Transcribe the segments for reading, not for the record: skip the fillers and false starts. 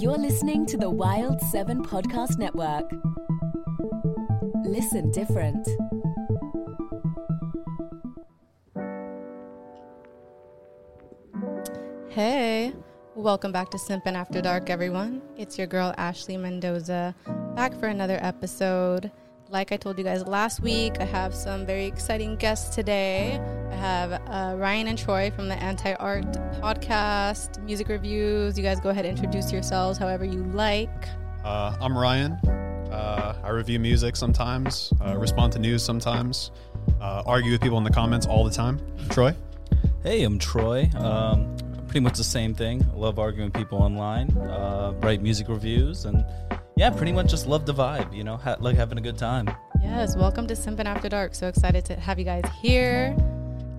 You're listening to the Wild 7 Podcast Network. Listen different. Hey, welcome back to Simpin After Dark, everyone. It's your girl, Ashley Mendoza, back for another episode. Like I told you guys last week, I have some very exciting guests today. I have Ryan and Troy from the Anti-Art Podcast, music reviews. You guys go ahead and introduce yourselves however you like. I'm Ryan. I review music sometimes, respond to news sometimes, argue with people in the comments all the time. Troy? Hey, I'm Troy. Pretty much the same thing. I love arguing with people online, write music reviews, and yeah, pretty much just love the vibe, you know, like having a good time. Yes, welcome to Simpin' After Dark. So excited to have you guys here.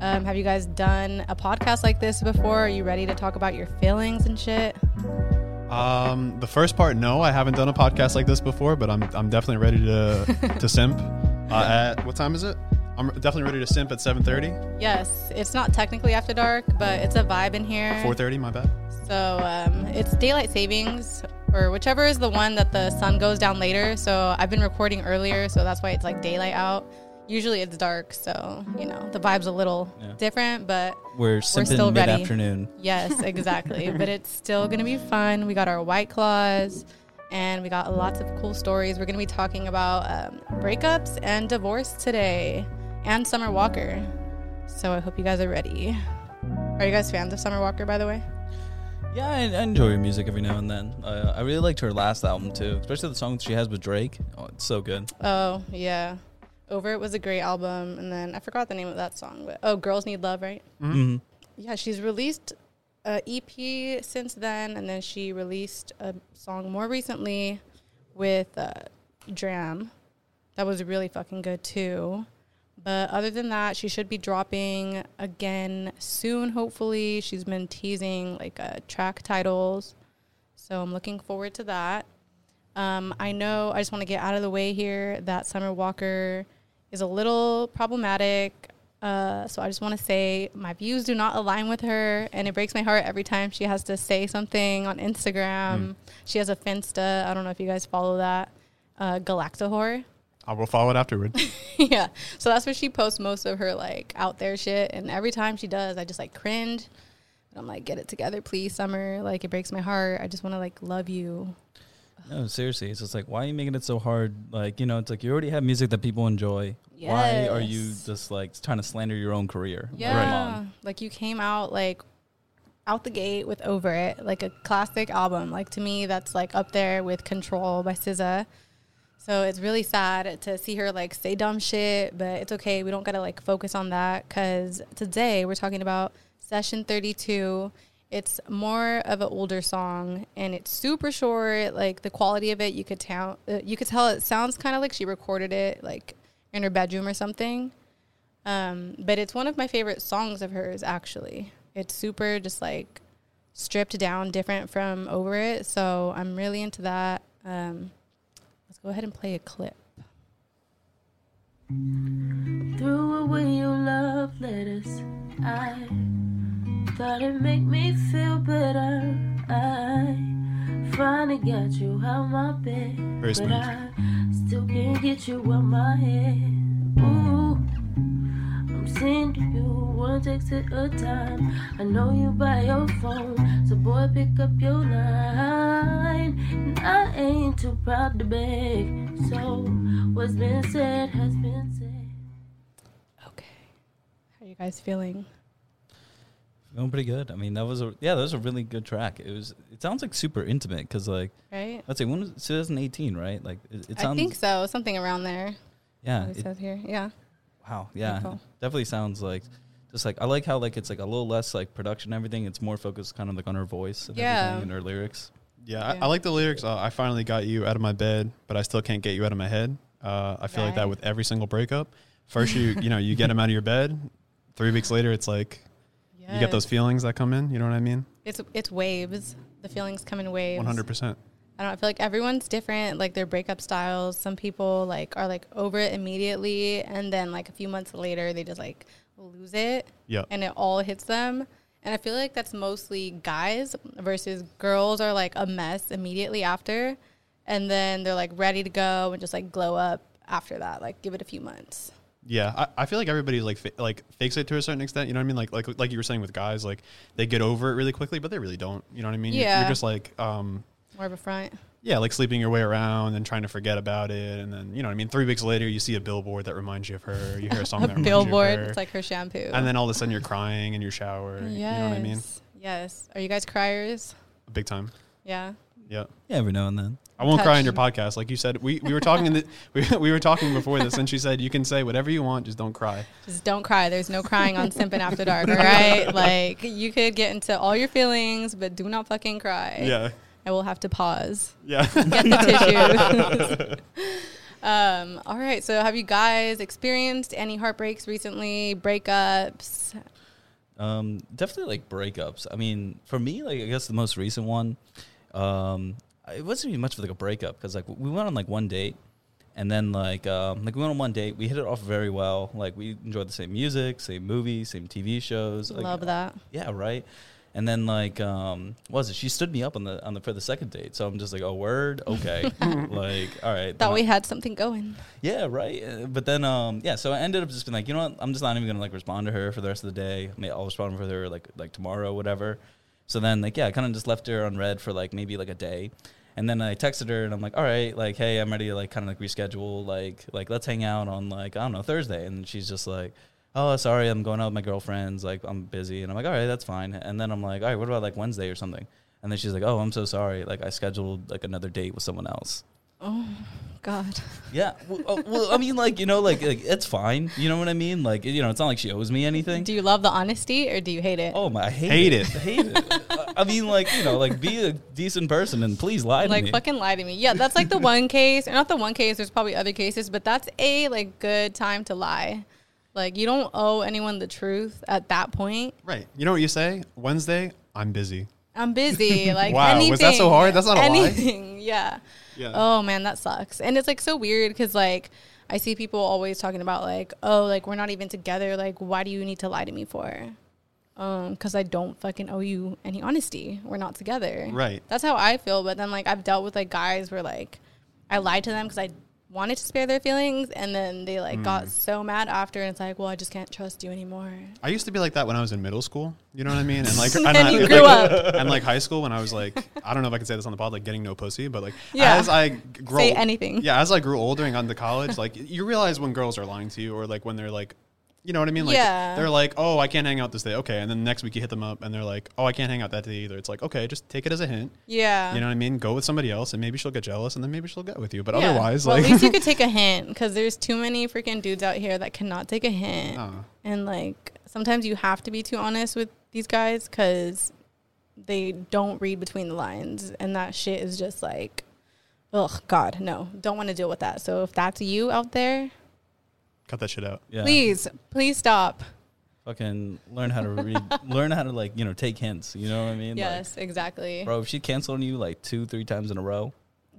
Have you guys done a podcast like this before? Are you ready to talk about your feelings and shit? The first part, no, I haven't done a podcast like this before, but I'm definitely ready to simp. At what time is it? I'm definitely ready to simp at 7:30. Yes, it's not technically after dark, but it's a vibe in here. 4:30, my bad. So it's daylight savings, or whichever is the one that the sun goes down later. So I've been recording earlier, so that's why it's like daylight out. Usually it's dark, so you know the vibe's a little different, but we're still ready. Mid-afternoon. Yes, exactly. But it's still gonna be fun. We got our White Claws, and we got lots of cool stories. We're gonna be talking about breakups and divorce today, and Summer Walker. So I hope you guys are ready. Are you guys fans of Summer Walker, by the way? Yeah, I enjoy her music every now and then. I really liked her last album, too. Especially the song she has with Drake. Oh, it's so good. Oh, yeah. Over It was a great album. And then I forgot the name of that song. But, Girls Need Love, right? Mm-hmm. Yeah, she's released an EP since then. And then she released a song more recently with Dram. That was really fucking good, too. But other than that, she should be dropping again soon, hopefully. She's been teasing, like, track titles. So I'm looking forward to that. I know I just want to get out of the way here that Summer Walker is a little problematic. So I just want to say my views do not align with her. And it breaks my heart every time she has to say something on Instagram. Mm. She has a Finsta. I don't know if you guys follow that. Galactahore. I will follow it afterward. Yeah. So that's where she posts most of her, like, out there shit. And every time she does, I just, like, cringe. And I'm like, get it together, please, Summer. Like, it breaks my heart. I just want to, like, love you. No, seriously. It's just like, why are you making it so hard? Like, you know, it's like you already have music that people enjoy. Yes. Why are you just, like, trying to slander your own career? Yeah. Right. Like, you came out, like, out the gate with Over It. Like, a classic album. Like, to me, that's, like, up there with Control by SZA. So it's really sad to see her, like, say dumb shit, but it's okay. We don't got to, like, focus on that because today we're talking about Session 32. It's more of an older song, and it's super short. Like, the quality of it, you could tell it sounds kind of like she recorded it, like, in her bedroom or something. But it's one of my favorite songs of hers, actually. It's super just, like, stripped down, different from Over It. So I'm really into that. Let's go ahead and play a clip. Threw away your love letters. I thought it'd make me feel better. I finally got you out my bed, but I still can't get you out my head. Ooh, I'm sending you one text at a time. I know you by your phone, so boy, pick up your line. And I ain't too proud to beg, so what's been said has been said. Okay, how are you guys feeling? Feeling pretty good. I mean, that was a really good track. It sounds like super intimate because, like, right? Let's say when was 2018, right? Like, it sounds. I think so, something around there. Yeah. It says here. Yeah. Wow. Yeah. Cool. Definitely sounds like, just like, I like how like it's like a little less like production and everything. It's more focused kind of like on her voice and everything and her lyrics. Yeah. I like the lyrics. I finally got you out of my bed, but I still can't get you out of my head. I feel like that with every single breakup. First, you get him out of your bed. 3 weeks later, it's like you get those feelings that come in. You know what I mean? It's waves. The feelings come in waves. 100%. I feel like everyone's different, like their breakup styles. Some people like are like over it immediately, and then like a few months later, they just like lose it, and it all hits them. And I feel like that's mostly guys versus girls are like a mess immediately after, and then they're like ready to go and just like glow up after that. Like give it a few months. Yeah, I feel like everybody like fakes it to a certain extent. You know what I mean? Like you were saying with guys, like they get over it really quickly, but they really don't. You know what I mean? Yeah, you're just like more of a front. Yeah, like sleeping your way around and trying to forget about it. And then, you know what I mean? 3 weeks later, you see a billboard that reminds you of her. You hear a song that reminds you of her. It's like her shampoo. And then all of a sudden, you're crying in your shower. Yes. You know what I mean? Yes. Are you guys criers? Big time. Yeah. Yeah. Yeah, every now and then. I won't cry on your podcast. Like you said, we were talking we were talking before this, and she said, you can say whatever you want, just don't cry. Just don't cry. There's no crying on Simpin After Dark, all right? Like, you could get into all your feelings, but do not fucking cry. Yeah. I will have to pause. Yeah. Get the tissues. All right. So have you guys experienced any heartbreaks recently? Breakups? Definitely like breakups. I mean, for me, like I guess the most recent one, it wasn't even much of like a breakup because like we went on like one date and then like we went on one date. We hit it off very well. Like we enjoyed the same music, same movies, same TV shows. Like, love that. Yeah. Right. And then, like, she stood me up for the second date. So I'm just like, oh, word? Okay. Like, all right. Thought we had something going. Yeah, right. But then, so I ended up just being like, you know what? I'm just not even going to, like, respond to her for the rest of the day. I'll respond to her, like tomorrow, whatever. So then, like, yeah, I kind of just left her on red for, like, maybe, like, a day. And then I texted her, and I'm like, all right, like, hey, I'm ready to, like, kind of, like, reschedule. Like, let's hang out on, like, I don't know, Thursday. And she's just like, oh, sorry, I'm going out with my girlfriends, like, I'm busy. And I'm like, all right, that's fine. And then I'm like, all right, what about, like, Wednesday or something? And then she's like, oh, I'm so sorry. Like, I scheduled, like, another date with someone else. Oh, God. Yeah. Well, I mean, like, you know, like, it's fine. You know what I mean? Like, you know, it's not like she owes me anything. Do you love the honesty or do you hate it? Oh, my, I hate it. I hate it. I mean, like, you know, like, be a decent person and please lie to me. Like, fucking lie to me. Yeah, that's, like, the one case. Not the one case. There's probably other cases. But that's a, like, good time to lie. Like, you don't owe anyone the truth at that point. Right. You know what you say? Wednesday, I'm busy. Like, wow, anything. Was that so hard? That's not a lie. Yeah. Oh, man, that sucks. And it's, like, so weird because, like, I see people always talking about, like, oh, like, we're not even together. Like, why do you need to lie to me for? Because I don't fucking owe you any honesty. We're not together. Right. That's how I feel. But then, like, I've dealt with, like, guys where, like, I lied to them because I wanted to spare their feelings, and then they got so mad after, and it's like, well, I just can't trust you anymore. I used to be like that when I was in middle school, you know what I mean? And like, and I grew up, and like high school when I was like, I don't know if I can say this on the pod, like getting no pussy, but like as I grew older and got into college, like you realize when girls are lying to you, or like when they're like, you know what I mean? Like they're like, oh, I can't hang out this day, okay, and then next week you hit them up, and they're like, oh, I can't hang out that day either. It's like, okay, just take it as a hint. Yeah, you know what I mean? Go with somebody else, and maybe she'll get jealous, and then maybe she'll get with you. But otherwise, well, like, at least you could take a hint because there's too many freaking dudes out here that cannot take a hint, and like sometimes you have to be too honest with these guys because they don't read between the lines, and that shit is just like, oh God, no, don't want to deal with that. So if that's you out there. Cut that shit out. Yeah. Please stop. fucking learn how to read, learn how to, like, you know, take hints. You know what I mean? Yes, like, exactly. Bro, if she canceled on you like 2-3 times in a row,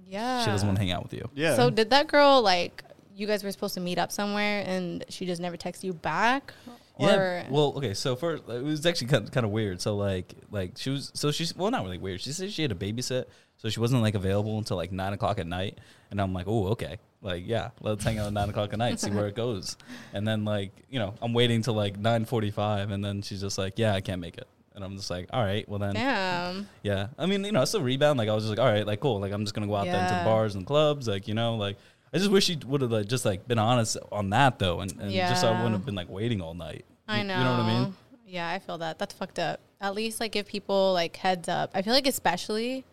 yeah, she doesn't want to hang out with you. Yeah. So did that girl, like, you guys were supposed to meet up somewhere and she just never texted you back? Yeah. Well, okay. So first, it was actually kind of weird. So like she was, so she's, well, not really weird. She said she had a babysit, so she wasn't like available until like 9 o'clock at night. And I'm like, oh, okay. Like, yeah, let's hang out at 9 o'clock at night, see where it goes. And then, like, you know, I'm waiting till like 9:45, and then she's just like, yeah, I can't make it. And I'm just like, all right, well then. Damn. Yeah. I mean, you know, it's a rebound. Like, I was just like, all right, like, cool. Like, I'm just going to go out there to bars and clubs. Like, you know, like, I just wish she would have, like, just, like, been honest on that, though. And just so I wouldn't have been, like, waiting all night. I know. You know what I mean? Yeah, I feel that. That's fucked up. At least, like, give people, like, heads up. I feel like especially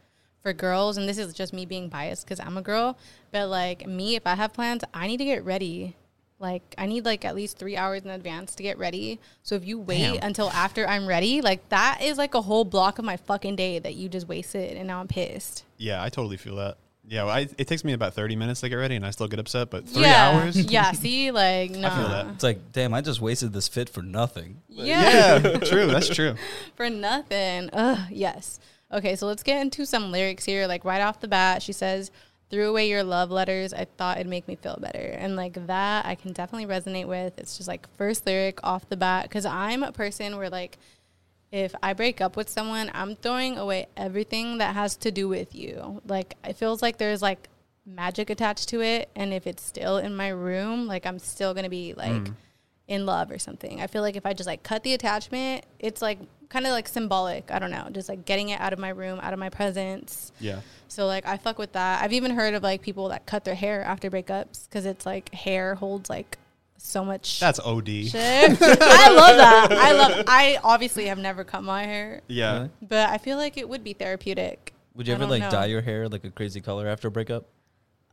for girls, and this is just me being biased because I'm a girl, but, like, me, if I have plans, I need to get ready. Like, I need, like, at least 3 hours in advance to get ready. So if you wait until after I'm ready, like, that is, like, a whole block of my fucking day that you just wasted, and now I'm pissed. Yeah, I totally feel that. Yeah, well, it takes me about 30 minutes to get ready, and I still get upset, but 3 hours? Yeah, see, like, no. Nah. I feel that. It's like, damn, I just wasted this fit for nothing. Yeah. Yeah, true, that's true. For nothing. Ugh, yes. Okay, so let's get into some lyrics here. Like, right off the bat, she says, threw away your love letters, I thought it'd make me feel better. And, like, that I can definitely resonate with. It's just, like, first lyric off the bat, because I'm a person where, like, if I break up with someone, I'm throwing away everything that has to do with you. Like, it feels like there's, like, magic attached to it. And if it's still in my room, like, I'm still going to be, like, in love or something. I feel like if I just, like, cut the attachment, it's, like, kind of, like, symbolic. I don't know. Just, like, getting it out of my room, out of my presence. Yeah. So, like, I fuck with that. I've even heard of, like, people that cut their hair after breakups because it's, like, hair holds, like, so much. That's OD. Shit. I love that. I obviously have never cut my hair. Yeah. But I feel like it would be therapeutic. Would you ever, like, dye your hair like a crazy color after a breakup?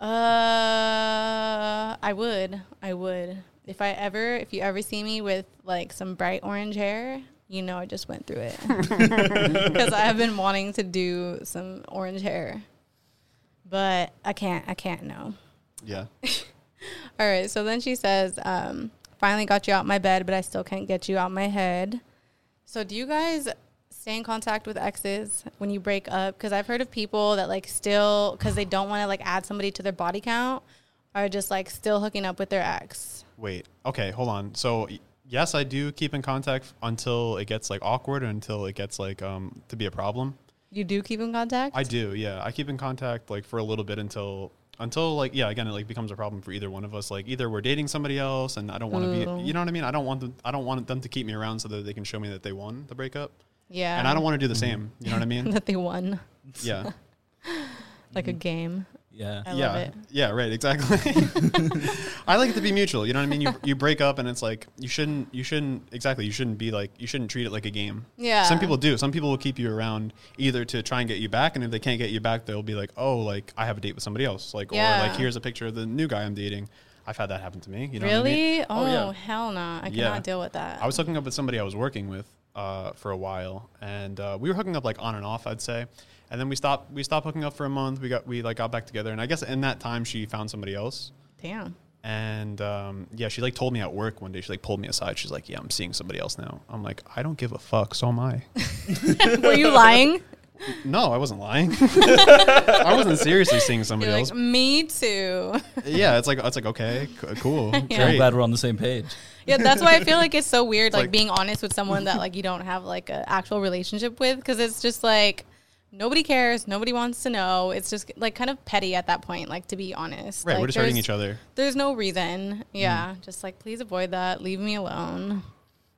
I would. If you ever see me with, like, some bright orange hair, you know I just went through it. Because I have been wanting to do some orange hair. But I can't, no. Yeah. All right, so then she says, finally got you out my bed, but I still can't get you out my head. So do you guys stay in contact with exes when you break up? Because I've heard of people that, like, still, because they don't want to, like, add somebody to their body count, are just, like, still hooking up with their ex. Wait, okay, hold on. So, yes, I do keep in contact until it gets, like, awkward or until it gets, like, to be a problem. You do keep in contact? I do, yeah. I keep in contact, like, for a little bit until like, yeah, again, it, like, becomes a problem for either one of us. Like, either we're dating somebody else and I don't want to be, you know what I mean? I don't want them to keep me around so that they can show me that they won the breakup. Yeah. And I don't want to do the same. You know what I mean? That they won. Yeah. Like a game. Yeah. I love it. Yeah, right. Exactly. I like it to be mutual. You know what I mean? You break up and it's like, you shouldn't treat it like a game. Yeah. Some people do. Some people will keep you around either to try and get you back. And if they can't get you back, they'll be like, oh, like, I have a date with somebody else. Like, or like, here's a picture of the new guy I'm dating. I've had that happen to me. You know really? What I mean? Oh, hell no. I cannot deal with that. I was hooking up with somebody I was working with for a while, and we were hooking up, like, on and off, I'd say. And then we stopped hooking up for a month. We got back together, and I guess in that time she found somebody else. Damn. And she, like, told me at work one day. She, like, pulled me aside. She's like, "Yeah, I'm seeing somebody else now." I'm like, "I don't give a fuck. So am I." Were you lying? No, I wasn't lying. I wasn't seriously seeing somebody else. Me too. Yeah, it's like okay, cool. Yeah. I'm glad we're on the same page. Yeah, that's why I feel like it's so weird, like, being honest with someone that, like, you don't have, like, an actual relationship with, because it's just like. Nobody cares. Nobody wants to know. It's just, like, kind of petty at that point, like, to be honest. Right, like, we're just hurting each other. There's no reason. Yeah, just, like, please avoid that. Leave me alone.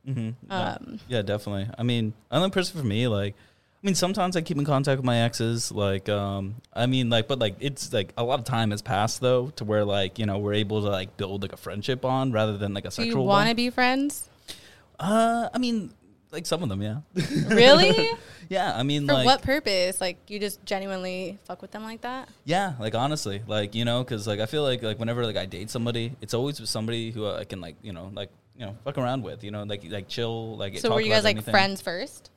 Mm-hmm. Yeah, definitely. I mean, another person for me, like, I mean, sometimes I keep in contact with my exes. Like, I mean, like, but, like, it's, like, a lot of time has passed, though, to where, like, you know, we're able to, like, build, like, a friendship on rather than, like, a sexual one. Do you want to be friends? I mean... Like, some of them, yeah. Really? Yeah, I mean, for what purpose? Like, you just genuinely fuck with them like that? Yeah, like, honestly. Like, you know, because, like, I feel like, whenever, like, I date somebody, it's always with somebody who I can, like, you know, fuck around with, you know, like chill, like, so were you guys, like, anything. Friends first?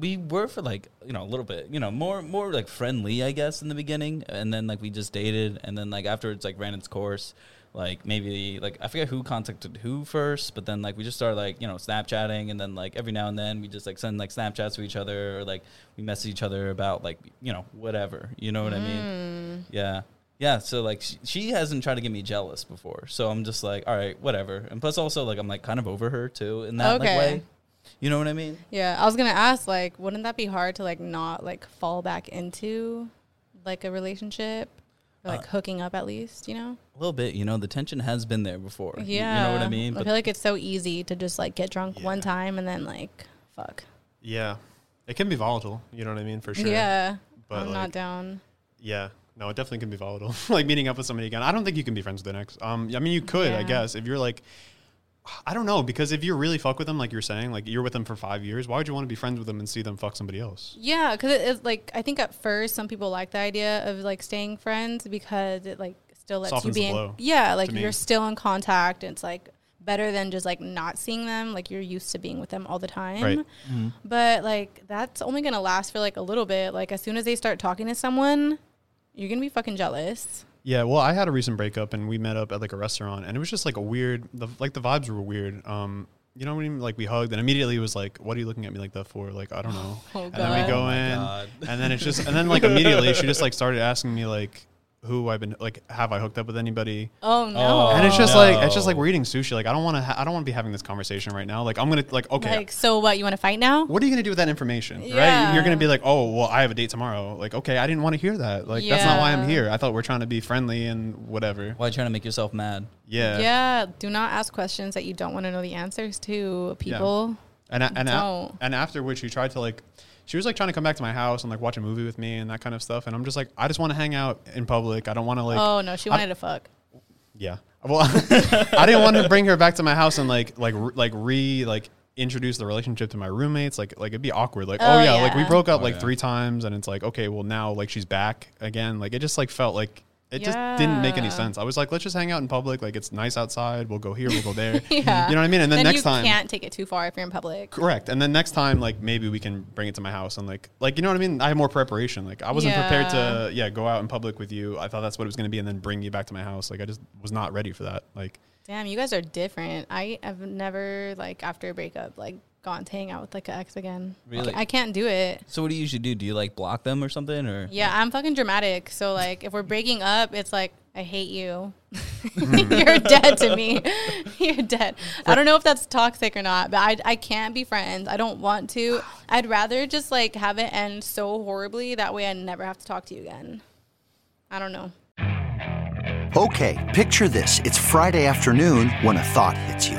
We were for, like, you know, a little bit, you know, more, like, friendly, I guess, in the beginning. And then, like, we just dated. And then, like, after it's, like, ran its course... like maybe like I forget who contacted who first, but then like we just started like, you know, Snapchatting, and then like every now and then we just like send like Snapchats to each other, or like we message each other about like, you know, whatever, you know what I mean? Yeah. Yeah, so, like, she hasn't tried to get me jealous before. So I'm just like, all right, whatever. And plus also, like, I'm, like, kind of over her, too, in that, like, way. You know what I mean? Yeah, I was going to ask, like, wouldn't that be hard to, like, not, like, fall back into, like, a relationship? Or, like, hooking up, at least, you know? A little bit, you know? The tension has been there before. Yeah. You know what I mean? I feel like it's so easy to just, like, get drunk one time and then, like, fuck. Yeah. It can be volatile, you know what I mean? For sure. Yeah. But I'm not down. Yeah. No, it definitely can be volatile. Like meeting up with somebody again. I don't think you can be friends with the next. I mean, you could, I guess, if you're like, I don't know, because if you really fuck with them, like you're saying, like you're with them for 5 years, why would you want to be friends with them and see them fuck somebody else? Yeah, because it's like, I think at first some people like the idea of like staying friends because it like still lets softens you be in, yeah, like you're still in contact. And it's like better than just like not seeing them. Like you're used to being with them all the time. Right. Mm-hmm. But like that's only going to last for like a little bit. Like as soon as they start talking to someone, you're going to be fucking jealous. Yeah, well, I had a recent breakup, and we met up at, like, a restaurant, and it was just, like, a weird, the vibes were weird. You know what I mean? Like, we hugged, and immediately it was like, what are you looking at me like that for? Like, I don't know. Oh, and God. Then we go in, and then it's just, and then, like, immediately she just, like, started asking me, like, who I've been, like, have I hooked up with anybody? Oh, no. And it's just, like, we're eating sushi. Like, I don't want to be having this conversation right now. Like, I'm going to, like, okay. Like, so what, you want to fight now? What are you going to do with that information, right? You're going to be like, oh, well, I have a date tomorrow. Like, okay, I didn't want to hear that. Like, that's not why I'm here. I thought we're trying to be friendly and whatever. Why are you trying to make yourself mad? Yeah. Yeah, do not ask questions that you don't want to know the answers to, people. Yeah. And after which you tried to, like... She was, like, trying to come back to my house and, like, watch a movie with me and that kind of stuff. And I'm just, like, I just want to hang out in public. I don't want to, like... Oh, no, she wanted to fuck. Yeah. Well, I didn't want to bring her back to my house and, like introduce the relationship to my roommates. Like it'd be awkward. Like, like, we broke up, like, 3 times. And it's, like, okay, well, now, like, she's back again. Like, it just, like, felt like... It just didn't make any sense. I was like, let's just hang out in public. Like, it's nice outside. We'll go here. We'll go there. You know what I mean? And then next time. You can't take it too far if you're in public. Correct. And then next time, like, maybe we can bring it to my house. And, like you know what I mean? I have more preparation. Like, I wasn't prepared to, go out in public with you. I thought that's what it was going to be and then bring you back to my house. Like, I just was not ready for that. Like, damn, you guys are different. I have never, like, after a breakup, like, gone to hang out with like an ex again. Really? I can't do it. So what do you usually do? Do you like block them or something? Or I'm fucking dramatic. So like if we're breaking up, it's like I hate you. You're dead to me. You're dead. I don't know if that's toxic or not, but I can't be friends. I don't want to. I'd rather just like have it end so horribly that way I never have to talk to you again. I don't know. Okay, picture this. It's Friday afternoon when a thought hits you.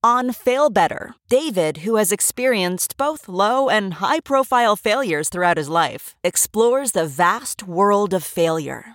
On Fail Better, David, who has experienced both low and high-profile failures throughout his life, explores the vast world of failure,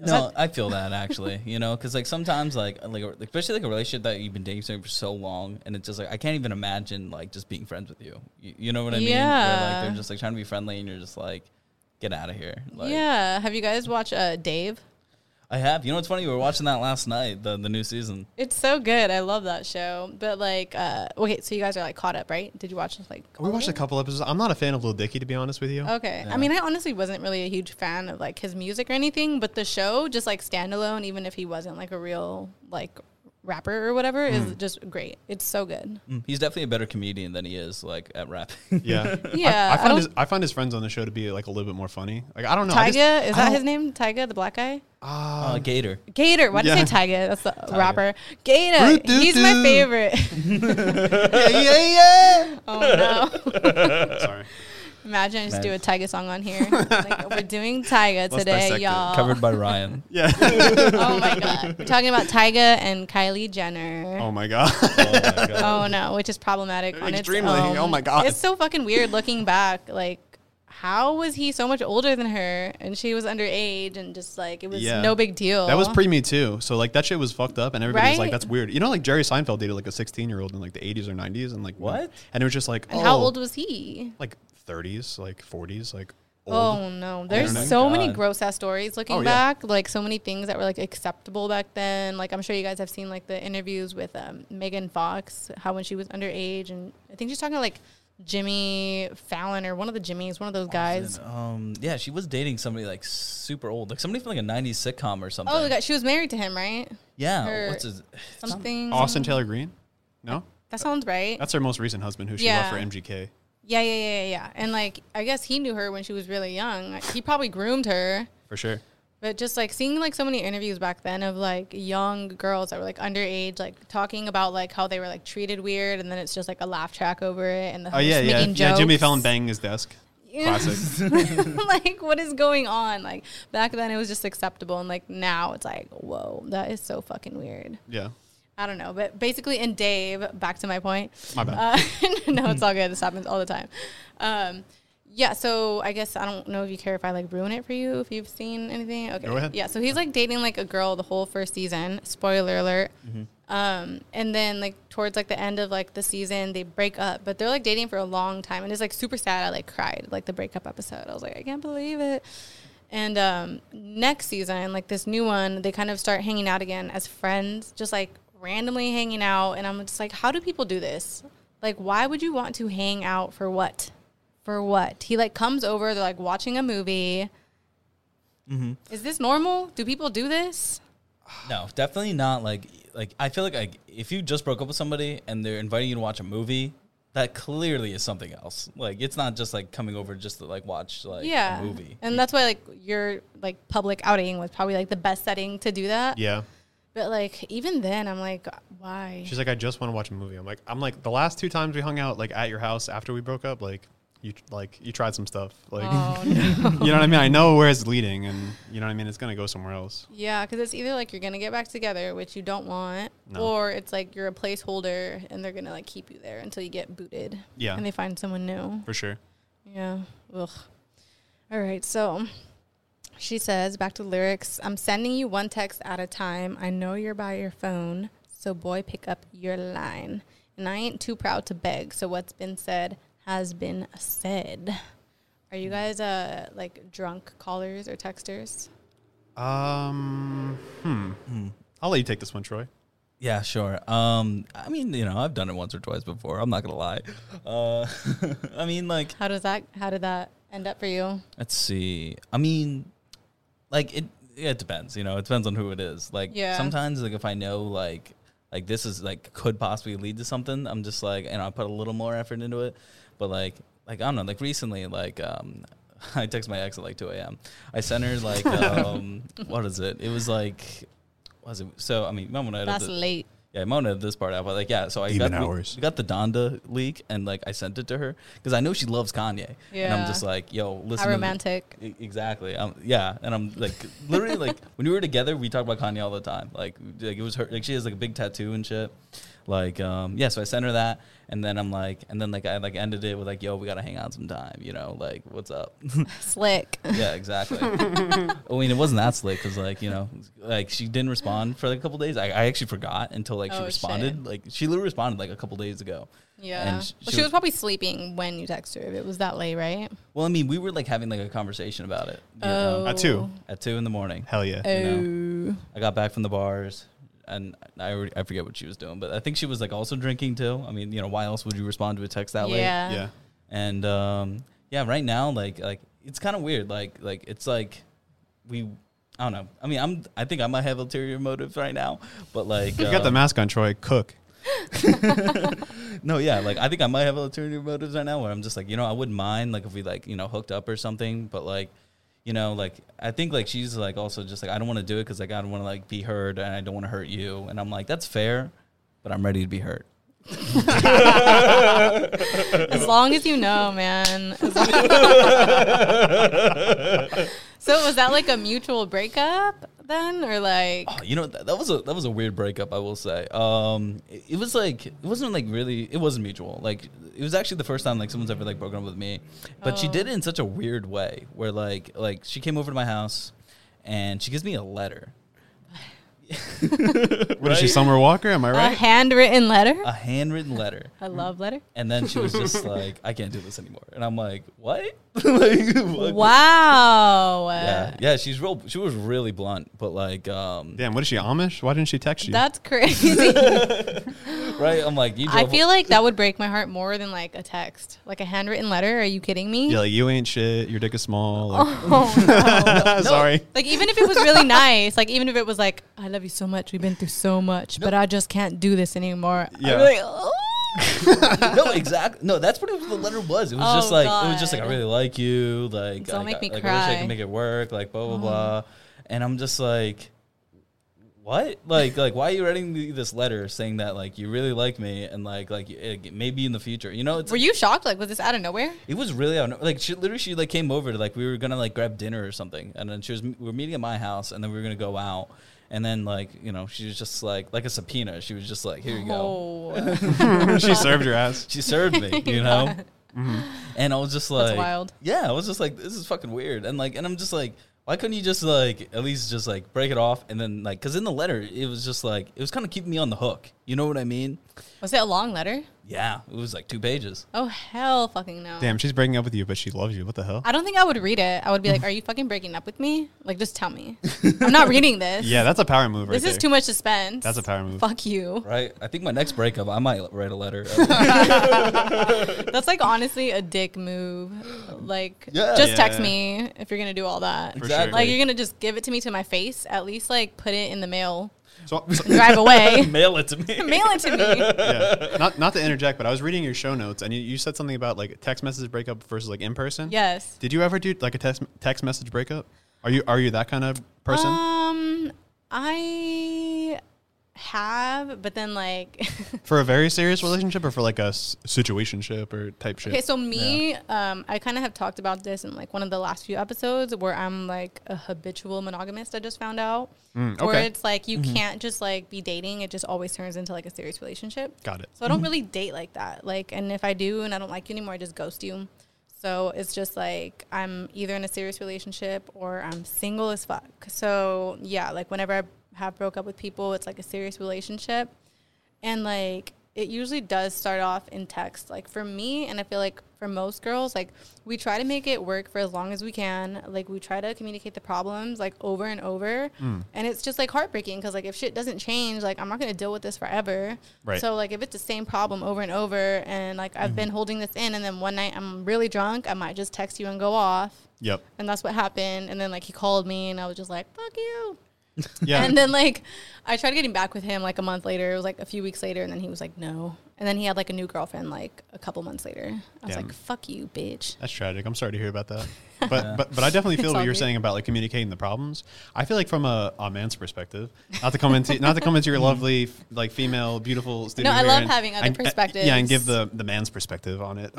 No, I feel that actually, you know, because like sometimes like especially like a relationship that you've been dating for so long, and it's just like I can't even imagine like just being friends with you. You know what I mean? Yeah. Where, like they're just like trying to be friendly, and you're just like, get out of here. Like, yeah. Have you guys watched Dave? I have. You know what's funny? We were watching that last night, the new season. It's so good. I love that show. But, like, okay, so you guys are, like, caught up, right? Did you watch, like... We watched a couple episodes. I'm not a fan of Lil Dicky, to be honest with you. Okay. Yeah. I mean, I honestly wasn't really a huge fan of, like, his music or anything, but the show, just, like, standalone, even if he wasn't, like, a real, like... rapper or whatever is just great. It's so good. He's definitely a better comedian than he is like at rapping. Yeah, yeah. I find his friends on the show to be like a little bit more funny. Like I don't know. Tyga is that his name? Tyga, the black guy. Gator. Gator. Why did you say Tyga? That's the rapper. Gator. He's my favorite. Yeah. Oh no. Sorry. Imagine I just do a Tyga song on here. Like, we're doing Tyga today, y'all. Covered by Ryan. Yeah. Oh, my God. We're talking about Tyga and Kylie Jenner. Oh, my God. Oh, no, which is problematic on extremely. Its own. Oh, my God. It's so fucking weird looking back. Like, how was he so much older than her? And she was underage and just, like, it was no big deal. That was pre-Me Too. So, like, that shit was fucked up and everybody was like, that's weird. You know, like, Jerry Seinfeld dated, like, a 16-year-old in, like, the 80s or 90s. And, like, what? And it was just like, and how old was he? Like... 30s, like 40s, like old. Oh no, there's so many gross ass stories looking back, like so many things that were like acceptable back then. Like I'm sure you guys have seen like the interviews with Megan Fox, how when she was underage, and I think she's talking to, like Jimmy Fallon or one of the Jimmys, one of those guys. Austin. Yeah, she was dating somebody like super old, like somebody from like a 90s sitcom or something. Oh, she was married to him, right? Yeah, her what's his something? Austin Taylor Green? No, that sounds right. That's her most recent husband, who she left for MGK. Yeah. And, like, I guess he knew her when she was really young. Like, he probably groomed her. For sure. But just, like, seeing, like, so many interviews back then of, like, young girls that were, like, underage, like, talking about, like, how they were, like, treated weird. And then it's just, like, a laugh track over it. And the host making jokes. Yeah, Jimmy Fallon banging his desk. Yeah. Classic. Like, what is going on? Like, back then it was just acceptable. And, like, now it's like, whoa, that is so fucking weird. Yeah. I don't know, but basically, and Dave, back to my point. My bad. No, it's all good. This happens all the time. Yeah, so I guess I don't know if you care if I, like, ruin it for you, if you've seen anything. Okay. Go ahead. Yeah, so he's, like, dating, like, a girl the whole first season. Spoiler alert. And then, like, towards, like, the end of, like, the season, they break up. But they're, like, dating for a long time. And it's, like, super sad. I, like, cried, like, the breakup episode. I was like, I can't believe it. And next season, like, this new one, they kind of start hanging out again as friends, just, like, randomly hanging out, and I'm just like, how do people do this? Like, why would you want to hang out for what? For what? He, like, comes over, they're, like, watching a movie. Is this normal? Do people do this? No, definitely not. Like I feel like if you just broke up with somebody and they're inviting you to watch a movie, that clearly is something else. Like, it's not just, like, coming over just to, like, watch, like, a movie. And that's why, like, your, like, public outing was probably, like, the best setting to do that. Yeah. But, like, even then, I'm like, why? She's like, I just want to watch a movie. I'm like, the last two times we hung out, like, at your house after we broke up, you tried some stuff. Like, oh, no. You know what I mean? I know where it's leading, and you know what I mean? It's going to go somewhere else. Yeah, because it's either, like, you're going to get back together, which you don't want, or it's, like, you're a placeholder, and they're going to, like, keep you there until you get booted. Yeah. And they find someone new. For sure. Yeah. Ugh. All right, so... She says, back to the lyrics, I'm sending you one text at a time. I know you're by your phone, so boy, pick up your line. And I ain't too proud to beg, so what's been said has been said. Are you guys, like, drunk callers or texters? I'll let you take this one, Troy. Yeah, sure. I mean, you know, I've done it once or twice before. I'm not going to lie. I mean, like... How did that end up for you? Let's see. I mean... Like, it depends, you know. It depends on who it is. Like, sometimes, like, if I know, like this is, like, could possibly lead to something, I'm just, like, and I put a little more effort into it. But, like I don't know. Like, recently, like, I text my ex at, like, 2 a.m. I sent her, like, what is it? It was, like, was it? So, I mean, that's late. Yeah, I'm gonna edit this part out, but, like, yeah, so we got the Donda leak, and, like, I sent it to her, because I know she loves Kanye, and I'm just like, yo, listen. How romantic. Exactly, yeah, and I'm, like, literally, like, when we were together, we talked about Kanye all the time, like, it was her, like, she has, like, a big tattoo and shit, Like, yeah, so I sent her that, and then I'm like, and then like I like ended it with like, yo, we gotta hang out sometime, you know, like what's up? Slick. Yeah, exactly. I mean, it wasn't that slick because like, you know, like she didn't respond for like a couple days. I actually forgot until like she responded. Shit. Like she literally responded like a couple days ago. Yeah, and she was probably sleeping when you texted her. If it was that late, right? Well, I mean, we were like having like a conversation about it. Oh. At two in the morning. Hell yeah. Oh. You know? I got back from the bars. And I forget what she was doing, but I think she was like also drinking too. I mean, you know, why else would you respond to a text that late? Yeah. And yeah, right now, like it's kind of weird. Like it's like I don't know. I mean, I think I might have ulterior motives right now, but like you got the mask on, Troy. Cook. No, yeah, like I think I might have ulterior motives right now, where I'm just like, you know, I wouldn't mind like if we like, you know, hooked up or something, but like. You know, like, I think, like, she's, like, also just, like, I don't want to do it because, like, I don't want to, like, be hurt and I don't want to hurt you. And I'm like, that's fair, but I'm ready to be hurt. As long as you know, man. So was that, like, a mutual breakup then or, like? Oh, you know, that was a weird breakup, I will say. It was, like, it wasn't, like, really, it wasn't mutual. Like, it was actually the first time, like, someone's ever, like, broken up with me. But she did it in such a weird way where, like she came over to my house and she gives me a letter. What right? Is she, Summer Walker? Am I right? A handwritten letter? A handwritten letter. A love letter? And then she was just like, I can't do this anymore. And I'm like, what? Like, what? Wow. Yeah, she was really blunt, but like damn, what is she, Amish? Why didn't she text you? That's crazy. Right? I'm like, I feel like that would break my heart more than like a text. Like a handwritten letter? Are you kidding me? Yeah, like you ain't shit, your dick is small. Like. Oh no. Sorry. No. Like even if it was really nice, like even if it was like, I love you so much, we've been through so much, but I just can't do this anymore. Yeah. I'm like, oh. No, exactly. No, that's what the letter was. It was just like, God. It was just like, I really like you. Like, don't make me like, cry. I wish I could make it work. Like, blah blah blah. And I'm just like, what? Like, why are you writing me this letter saying that like you really like me and like maybe in the future? You know? It's, were you shocked? Like, was this out of nowhere? It was really out of nowhere. Like, she like came over to like we were gonna like grab dinner or something, and then we were meeting at my house, and then we were gonna go out. And then, like, you know, she was just like a subpoena. She was just like, here you go. Oh. She served your ass. She served me, you know? Mm-hmm. And I was just like, that's wild. Yeah, I was just like, this is fucking weird. And like, and I'm just like, why couldn't you just like, at least just like break it off? And then like, cause in the letter, it was just like, it was kind of keeping me on the hook. You know what I mean? Was it a long letter? Yeah, it was like 2 pages. Oh, hell fucking no. Damn, she's breaking up with you, but she loves you. What the hell? I don't think I would read it. I would be like, are you fucking breaking up with me? Like, just tell me. I'm not reading this. Yeah, that's a power move right there. This is too much suspense. That's a power move. Fuck you. Right? I think my next breakup, I might write a letter. That's like honestly a dick move. Like, just text me if you're going to do all that. Exactly. Like, you're going to just give it to me to my face. At least like put it in the mail. So drive away. Mail it to me. Mail it to me. Yeah. Not to interject, but I was reading your show notes, and you said something about, like, text message breakup versus, like, in person. Yes. Did you ever do, like, a text message breakup? Are you that kind of person? I have, but then, like... For a very serious relationship or for, like, a situationship or type shit? Okay, so me, I kind of have talked about this in, like, one of the last few episodes where I'm, like, a habitual monogamist, I just found out. Okay. Where it's, like, you can't just, like, be dating. It just always turns into, like, a serious relationship. Got it. So I don't really date like that. Like, and if I do and I don't like you anymore, I just ghost you. So it's just, like, I'm either in a serious relationship or I'm single as fuck. So, yeah, like, whenever I have broke up with people, it's like a serious relationship, and like it usually does start off in text, like for me, and I feel like for most girls, like we try to make it work for as long as we can, like we try to communicate the problems like over and over, and it's just like heartbreaking because like if shit doesn't change, like I'm not going to deal with this forever, right? So like if it's the same problem over and over and like I've been holding this in, and then one night I'm really drunk, I might just text you and go off. Yep. And that's what happened. And then like he called me and I was just like, fuck you. Yeah. And then like I tried getting back with him like a month later. It was like a few weeks later, and then he was like no, and then he had like a new girlfriend like a couple months later. I was like, fuck you, bitch. That's tragic. I'm sorry to hear about that. But but I definitely feel what you're saying about like communicating the problems. I feel like from a man's perspective, not to come into your lovely like female beautiful studio. No, I love having other perspectives. Yeah, and give the man's perspective on it.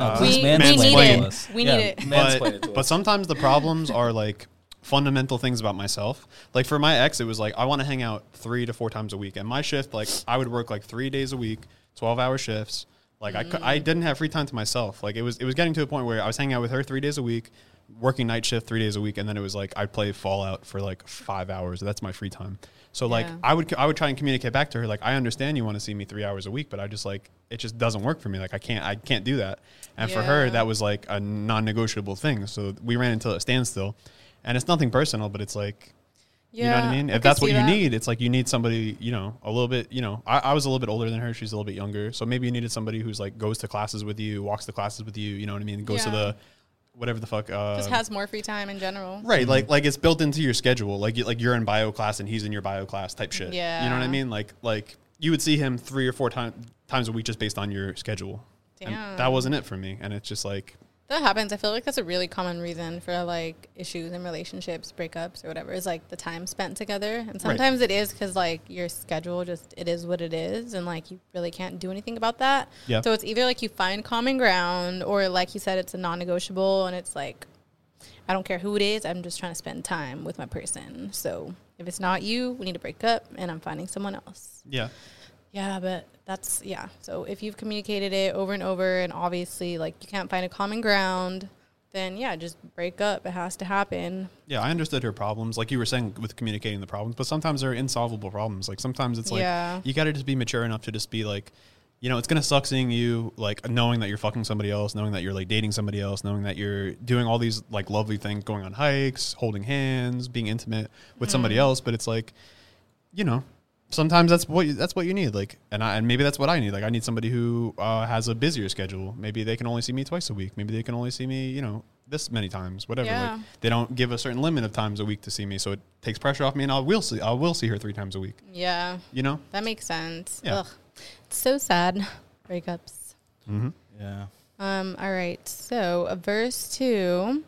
We need it. But sometimes the problems are like fundamental things about myself. Like for my ex, it was like, I want to hang out 3 to 4 times a week. And my shift, like I would work like 3 days a week, 12-hour shifts. Like I didn't have free time to myself. Like it was getting to a point where I was hanging out with her 3 days a week, working night shift 3 days a week. And then it was like, I'd play Fallout for like 5 hours. That's my free time. So like I would try and communicate back to her. Like, I understand you want to see me 3 hours a week, but I just like, it just doesn't work for me. Like I can't do that. And for her, that was like a non-negotiable thing. So we ran into a standstill, and it's nothing personal, but it's like, you know what I mean? If that's what you need, it's like you need somebody, you know, a little bit, you know, I was a little bit older than her. She's a little bit younger. So maybe you needed somebody who's like goes to classes with you, walks to classes with you. You know what I mean? Goes to the whatever the fuck. Just has more free time in general. Right. Mm-hmm. Like it's built into your schedule. Like you're in bio class and he's in your bio class type shit. Yeah. You know what I mean? Like you would see him 3 or 4 times a week just based on your schedule. Damn. And that wasn't it for me. And it's just like. That happens. I feel like that's a really common reason for, like, issues in relationships, breakups, or whatever, is, like, the time spent together. And sometimes it is because, like, your schedule just, it is what it is, and, like, you really can't do anything about that. Yeah. So it's either, like, you find common ground, or, like you said, it's a non-negotiable, and it's, like, I don't care who it is, I'm just trying to spend time with my person. So if it's not you, we need to break up, and I'm finding someone else. Yeah. Yeah, but that's, yeah. So if you've communicated it over and over and obviously, like, you can't find a common ground, then, yeah, just break up. It has to happen. Yeah, I understood her problems, like you were saying, with communicating the problems. But sometimes they're insolvable problems. Like, sometimes it's like, you got to just be mature enough to just be like, you know, it's going to suck seeing you, like, knowing that you're fucking somebody else, knowing that you're, like, dating somebody else, knowing that you're doing all these, like, lovely things, going on hikes, holding hands, being intimate with somebody else. But it's like, you know. Sometimes that's what you need, like, and maybe that's what I need. Like, I need somebody who has a busier schedule. Maybe they can only see me twice a week. Maybe they can only see me, you know, this many times, whatever. Yeah. Like, they don't give a certain limit of times a week to see me, so it takes pressure off me, and I will see her 3 times a week. Yeah, you know, that makes sense. Yeah. Ugh. It's so sad. Breakups. Mm-hmm. Yeah. All right. So verse 2.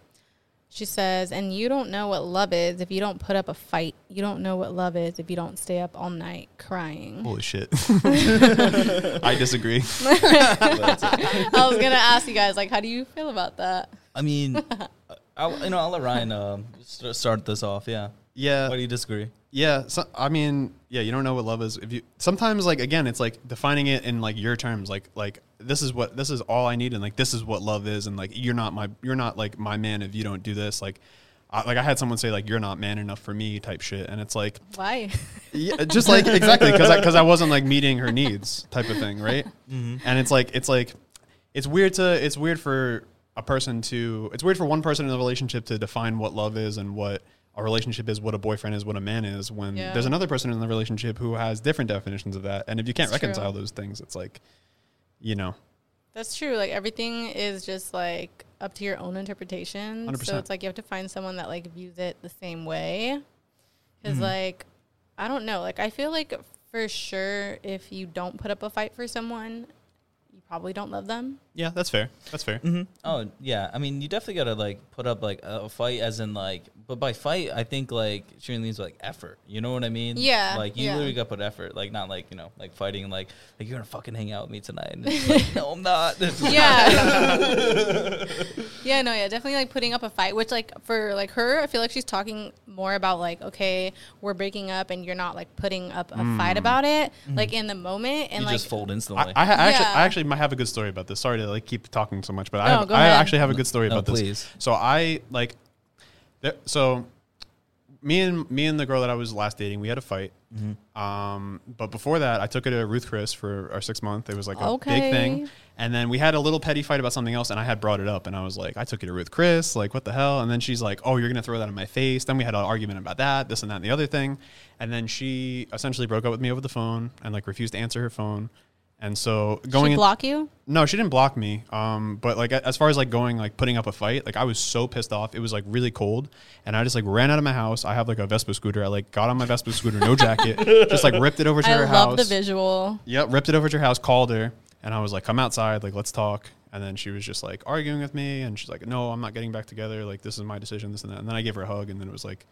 She says, and you don't know what love is if you don't put up a fight. You don't know what love is if you don't stay up all night crying. Holy shit. I disagree. I was going to ask you guys, like, how do you feel about that? I mean, I'll let Ryan start this off. Yeah. Yeah. Why do you disagree? Yeah. So, I mean, yeah, you don't know what love is. If you sometimes, like, again, it's like defining it in like your terms, like this is all I need, and like this is what love is, and like you're not like my man if you don't do this. Like, I had someone say like you're not man enough for me type shit, and it's like why? Yeah, just like exactly because I wasn't like meeting her needs type of thing, right? Mm-hmm. And it's like it's weird for one person in a relationship to define what love is and what a relationship is, what a boyfriend is, what a man is, when there's another person in the relationship who has different definitions of that. And if you can't reconcile those things, it's like, you know. That's true. Like, everything is just, like, up to your own interpretation. 100%. So it's like you have to find someone that, like, views it the same way. Because, like, I don't know. Like, I feel like for sure if you don't put up a fight for someone, you probably don't love them. Yeah, that's fair. That's fair. Mm-hmm. Oh, yeah. I mean, you definitely got to, like, put up, like, a fight as in, like, but by fight, I think, like, she means, like, effort. You know what I mean? Yeah. Like, you literally got to put effort. Like, not, like, you know, like, fighting, like you're going to fucking hang out with me tonight. And it's like, no, I'm not. Yeah. Yeah, no, yeah. Definitely, like, putting up a fight, which, like, for, like, her, I feel like she's talking more about, like, okay, we're breaking up and you're not, like, putting up a fight about it, like, in the moment. And you like, just fold instantly. I actually might have a good story about this. Sorry to like keep talking so much, but I actually have a good story about this. Please. So me and the girl that I was last dating, we had a fight. Mm-hmm. But before that, I took her to Ruth Chris for our 6-month. It was like a big thing. And then we had a little petty fight about something else, and I had brought it up, and I was like, I took you to Ruth Chris, like, what the hell? And then she's like, oh, you're going to throw that in my face. Then we had an argument about that, this and that and the other thing. And then she essentially broke up with me over the phone and, like, refused to answer her phone. And so going, she block you? No, she didn't block me. But like as far as like going, like putting up a fight, like I was so pissed off. It was like really cold, and I just like ran out of my house. I have like a Vespa scooter. I like got on my Vespa scooter, no jacket, just like ripped it over to her house. I love the visual. Yep, ripped it over to her house. Called her, and I was like, "Come outside, like let's talk." And then she was just like arguing with me, and she's like, "No, I'm not getting back together. Like this is my decision, this and that." And then I gave her a hug, and then it was like.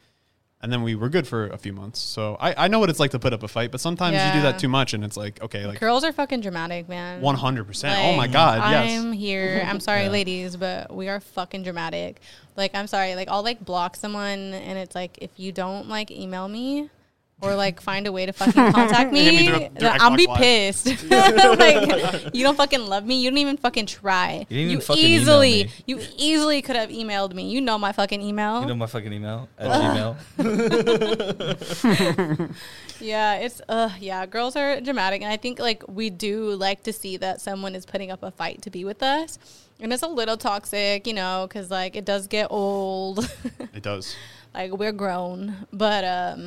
And then we were good for a few months. So I know what it's like to put up a fight, but sometimes you do that too much and it's like, okay. Like girls are fucking dramatic, man. 100%. Like, oh my God. I'm here. I'm sorry, ladies, but we are fucking dramatic. Like, I'm sorry. Like, I'll like block someone and it's like, if you don't like email me or like find a way to fucking contact me, I'll be pissed. Like, you don't fucking love me. You didn't even fucking try. You easily could have emailed me. You know my fucking email. You know my fucking email at Gmail. Yeah, it's girls are dramatic, and I think like we do like to see that someone is putting up a fight to be with us, and it's a little toxic, you know, because like it does get old. It does. Like we're grown, but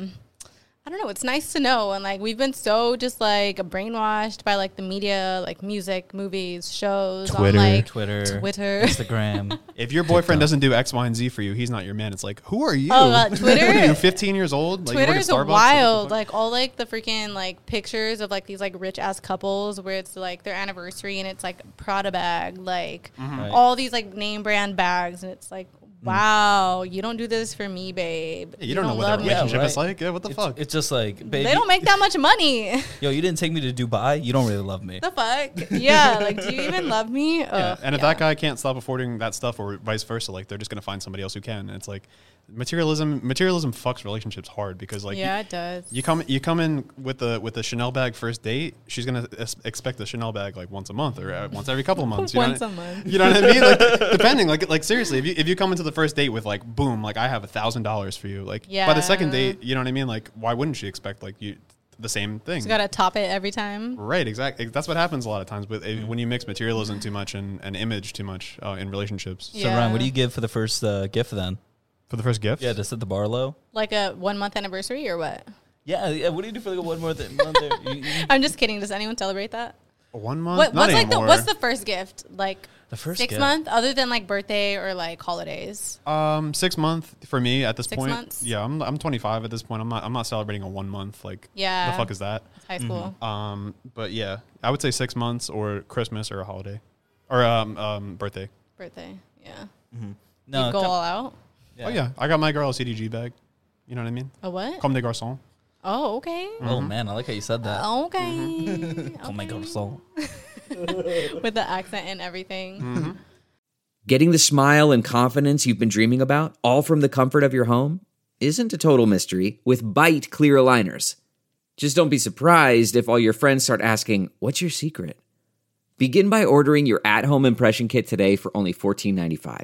I don't know. It's nice to know. And, like, we've been so just, like, brainwashed by, like, the media, like, music, movies, shows. Twitter. Instagram. If your boyfriend doesn't do X, Y, and Z for you, he's not your man. It's like, who are you? Oh, Twitter? What are you, 15 years old? Like, Twitter's wild. Like, all, like, the freaking, like, pictures of, like, these, like, rich-ass couples where it's, like, their anniversary and it's, like, Prada bag. Like, all these, like, name-brand bags. And it's, like, wow, you don't do this for me, babe. Yeah, you don't know what that relationship is like. Yeah, what the fuck? It's just like, baby. They don't make that much money. Yo, you didn't take me to Dubai. You don't really love me. The fuck? Yeah, like, do you even love me? And if that guy can't stop affording that stuff or vice versa, like, they're just going to find somebody else who can. And it's like, materialism fucks relationships hard because, like, it does. You come in with a Chanel bag first date. She's gonna expect a Chanel bag like once a month or once every couple of months. Once a month. You know what I mean? Like, depending. Like seriously, if you come into the first date with like, boom, like I have $1,000 for you. Like by the second date, you know what I mean? Like, why wouldn't she expect like you? The same thing. So you got to top it every time. Right, exactly. That's what happens a lot of times with when you mix materialism too much and image too much in relationships. Yeah. So, Ryan, what do you give for the first gift then? For the first gift? Yeah, to set the bar low. Like a 1 month anniversary or what? Yeah. What do you do for like a 1 month? I'm just kidding. Does anyone celebrate that? 1 month? What's the first gift? Like the first 6 month, other than like birthday or like holidays. 6 month for me at this point. 6 months? Yeah, I'm 25 at this point. I'm not celebrating a 1 month. Like the fuck is that? It's high school. But yeah, I would say 6 months or Christmas or a holiday or birthday. Birthday. Yeah. Mm-hmm. No, you go all out. Yeah. Oh, yeah. I got my girl a CDG bag. You know what I mean? A what? Comme des garçons. Oh, okay. Mm-hmm. Oh, man. I like how you said that. Okay. Mm-hmm. Comme des garçons. With the accent and everything. Mm-hmm. Getting the smile and confidence you've been dreaming about, all from the comfort of your home, isn't a total mystery with Byte Clear Aligners. Just don't be surprised if all your friends start asking, what's your secret? Begin by ordering your at-home impression kit today for only $14.95.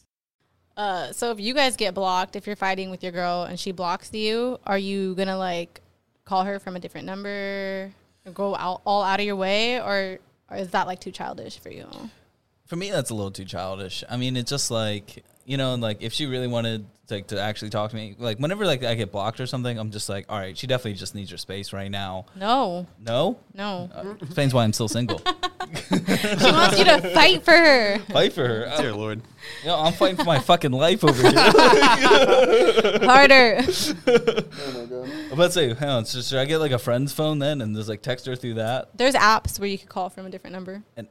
So if you guys get blocked, if you're fighting with your girl and she blocks you, are you going to, like, call her from a different number or go out, all out of your way? Or is that, like, too childish for you? For me, that's a little too childish. I mean, it's just, like, you know, like, if she really wanted, like, to actually talk to me, like, whenever, like, I get blocked or something, I'm just like, all right, she definitely just needs your space right now. No. Explains why I'm still single. She wants you to fight for her. Fight for her. Dear Lord. You know, I'm fighting for my fucking life over here. Harder. Oh, my God. I'm about to say, hang on, so should I get, like, a friend's phone then and just, like, text her through that? There's apps where you could call from a different number. And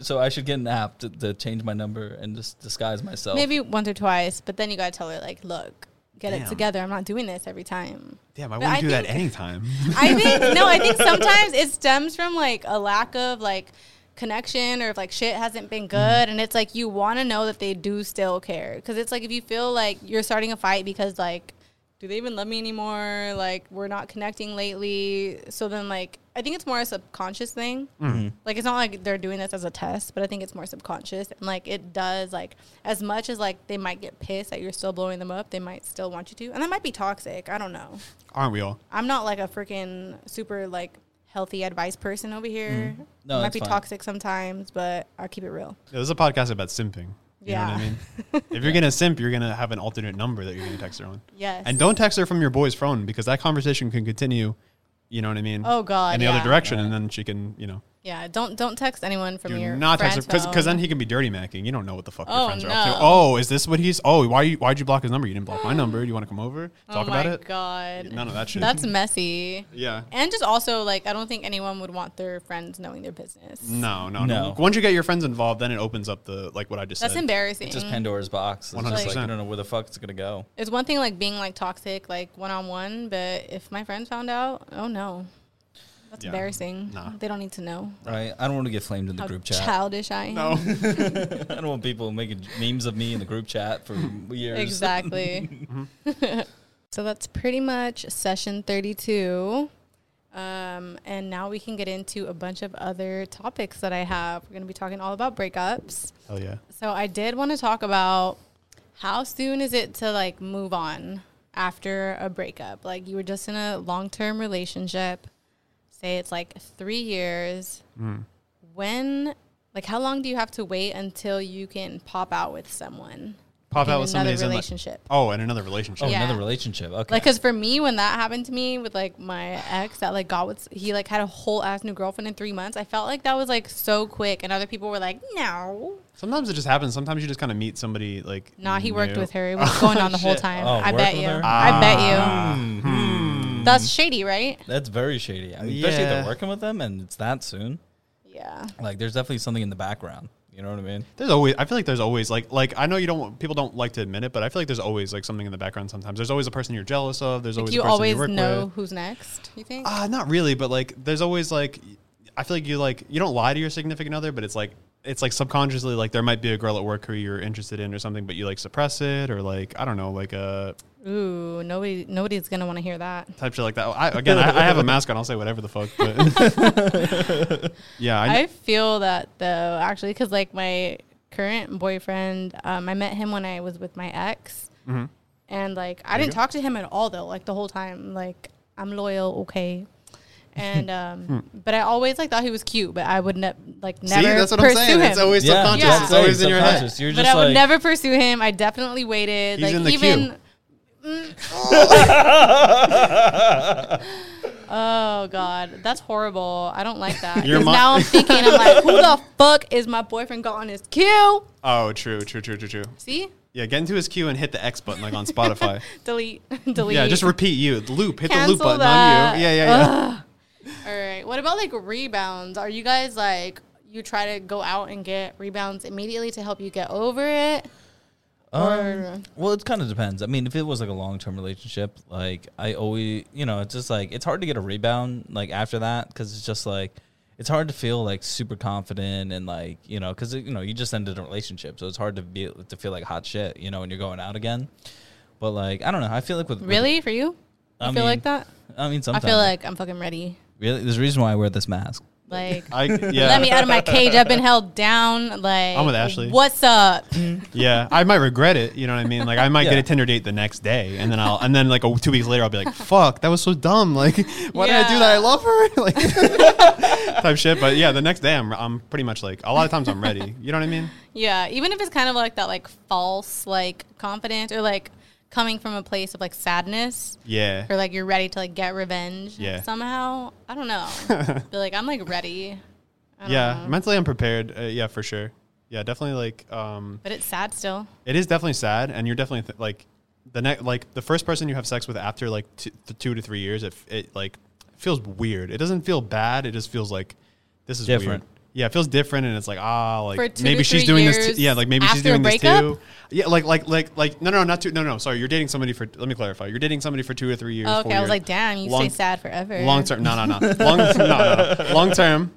So I should get an app to change my number and just disguise myself. Maybe once or twice, but then you gotta tell her, like, look, get it together. I'm not doing this every time. Damn, I wouldn't do that anytime. I think sometimes it stems from, like, a lack of, like, connection, or if, like, shit hasn't been good, and it's, like, you want to know that they do still care. Because it's, like, if you feel like you're starting a fight because, like, do they even love me anymore? Like, we're not connecting lately. So then, like, I think it's more a subconscious thing. Mm-hmm. Like, it's not like they're doing this as a test, but I think it's more subconscious. And, like, it does, like, as much as, like, they might get pissed that you're still blowing them up, they might still want you to. And that might be toxic. I don't know. Aren't we all? I'm not, like, a freaking super, like, healthy advice person over here. Mm-hmm. No, it might be toxic sometimes, but I'll keep it real. Yeah, this is a podcast about simping. You know what I mean? If you're going to simp, you're going to have an alternate number that you're going to text her on. Yes. And don't text her from your boy's phone, because that conversation can continue, you know what I mean? Oh, God. In the other direction, and then she can, you know. Yeah, don't text anyone from your friend's phone. Because then he can be dirty macking. You don't know what the fuck your friends are up to. Oh, is this what he's... Oh, why'd you block his number? You didn't block my number. Do you want to come over? Talk about it? Oh, my God. None of that shit. That's messy. Yeah. And just also, like, I don't think anyone would want their friends knowing their business. No. Once you get your friends involved, then it opens up the, like, what I just said. That's embarrassing. It's just Pandora's box. It's 100%. Just, like, I don't know where the fuck it's going to go. It's one thing, like, being, like, toxic, like, one-on-one, but if my friends found out, oh, no. That's embarrassing. Nah. They don't need to know. Right. I don't want to get flamed in the group chat. Childish I am. No. I don't want people making memes of me in the group chat for years. Exactly. So that's pretty much session 32. And now we can get into a bunch of other topics that I have. We're going to be talking all about breakups. Oh, yeah. So I did want to talk about how soon is it to, like, move on after a breakup? Like, you were just in a long-term relationship. Say it's like 3 years. When, like, how long do you have to wait until you can pop out with someone? Pop out with somebody in another relationship. In another relationship. Oh, yeah. Another relationship. Okay. Like, because for me, when that happened to me with, like, my ex that, like, got with, he, like, had a whole ass new girlfriend in 3 months. I felt like that was, like, so quick, and other people were like, no. Sometimes it just happens. Sometimes you just kind of meet somebody, like. Nah, he worked with her. It was going on the whole time. Oh, I bet you. I bet you. That's shady, right? That's very shady. I mean, especially if they're working with them and it's that soon. Yeah. Like, there's definitely something in the background. You know what I mean? I feel like there's always I know you don't. People don't like to admit it, but I feel like there's always, like, something in the background. Sometimes there's always a person you're jealous of. There's always a person you work with. You always know who's next. You think? Not really, but, like, there's always, like, I feel like you don't lie to your significant other, but it's like subconsciously, like, there might be a girl at work who you're interested in or something, but you, like, suppress it, or, like, I don't know, like a. Ooh, nobody's going to want to hear that. Type shit like that. I have a mask on. I'll say whatever the fuck. But yeah. I feel that, though, actually, because, like, my current boyfriend, I met him when I was with my ex. Mm-hmm. And, like, I didn't talk to him at all, though, like, the whole time. Like, I'm loyal, okay. And but I always, like, thought he was cute, but I would never. See, that's what I'm saying. Him. It's always subconscious. Yeah. It's always in your head. You're just, but I would never pursue him. I definitely waited. He's like in the queue. Oh, God, that's horrible. I don't like that. Now I'm thinking, I'm like, who the fuck is my boyfriend got on his queue? Oh, true. See? Yeah, get into his queue and hit the X button, like on Spotify. Delete. Yeah, just repeat you. Hit the loop button on you. Yeah. All right. What about, like, rebounds? Are you guys, like, you try to go out and get rebounds immediately to help you get over it? Well, it kind of depends. I mean, if it was, like, a long-term relationship, like, I always, you know, it's just, like, it's hard to get a rebound, like, after that, because it's just, like, it's hard to feel, like, super confident and, like, you know, because, you know, you just ended a relationship, so it's hard to feel like hot shit, you know, when you're going out again. But, like, I don't know. I feel like with... Really? For you? I feel like that? I mean, sometimes. I feel like I'm fucking ready. Really? There's a reason why I wear this mask. Like, let me out of my cage. I've been held down. Like, I'm with Ashley. What's up? Yeah, I might regret it. You know what I mean? Like, I might get a Tinder date the next day, and then like 2 weeks later, I'll be like, "Fuck, that was so dumb. Like, why did I do that? I love her." Like, type shit. But yeah, the next day, I'm pretty much like a lot of times I'm ready. You know what I mean? Yeah, even if it's kind of like that, like false, like confidence or like coming from a place of like sadness. Yeah. Or like you're ready to like get revenge somehow. I don't know. But like I'm like ready. I don't know. Mentally I'm prepared. Yeah, for sure. Yeah, definitely like. But it's sad still. It is definitely sad. And you're definitely like the first person you have sex with after like 2 to 3 years, it feels weird. It doesn't feel bad. It just feels like this is different. Weird. Yeah, it feels different, and it's like, maybe she's doing this. Yeah, like maybe she's doing this too. Yeah, like no, sorry, you're dating somebody for. Let me clarify. You're dating somebody for 2 or 3 years. Oh, okay, I was like, damn, you stay sad forever. Long term, long term.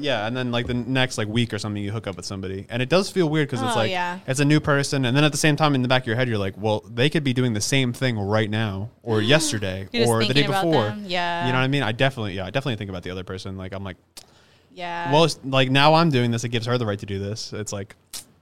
Yeah, and then like the next like week or something, you hook up with somebody, and it does feel weird because it's like it's a new person, and then at the same time, in the back of your head, you're like, well, they could be doing the same thing right now, or yesterday, or the day before. Yeah, you know what I mean? I definitely think about the other person. Like I'm like. Yeah. Well, like now I'm doing this. It gives her the right to do this. It's like,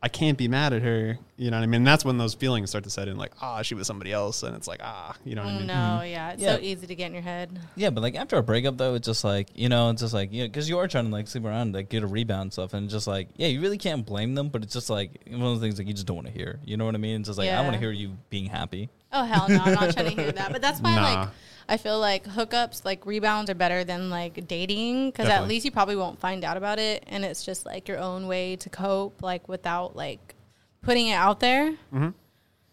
I can't be mad at her. You know what I mean? And that's when those feelings start to set in, like, she was somebody else. And it's like, you know what I mean? No, It's so easy to get in your head. Yeah. But like after a breakup though, it's just like, you know, because you are trying to like sleep around, like get a rebound and stuff. And just like, yeah, you really can't blame them. But it's just like one of those things that you just don't want to hear. You know what I mean? It's just like, I want to hear you being happy. Oh, hell no. I'm not trying to hear that. But that's why like. I feel like hookups, like rebounds are better than like dating because at least you probably won't find out about it. And it's just like your own way to cope, like without like putting it out there. Mm-hmm.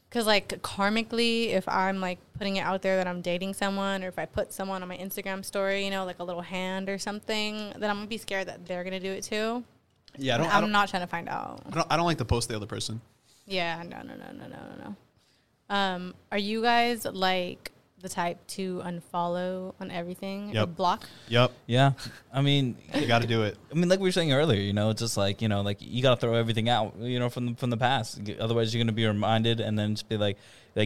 Because like karmically, if I'm like putting it out there that I'm dating someone or if I put someone on my Instagram story, you know, like a little hand or something, then I'm going to be scared that they're going to do it too. Yeah. I'm not trying to find out. I don't like to post the other person. Yeah. No. Are you guys like... the type to unfollow on everything or block? Yep. Yeah. I mean, you got to do it. I mean, like we were saying earlier, you know, it's just like, you know, like you got to throw everything out, you know, from the past. Otherwise you're going to be reminded and then just be like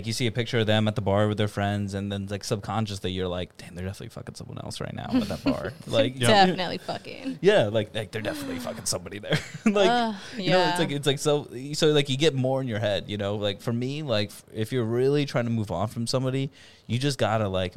you see a picture of them at the bar with their friends and then like subconsciously you're like, damn, they're definitely fucking someone else right now at that bar. Like definitely fucking. Yeah. Like they're definitely fucking somebody there. Like, you know, it's like, so like you get more in your head, you know, like for me, like if you're really trying to move on from somebody, you just gotta like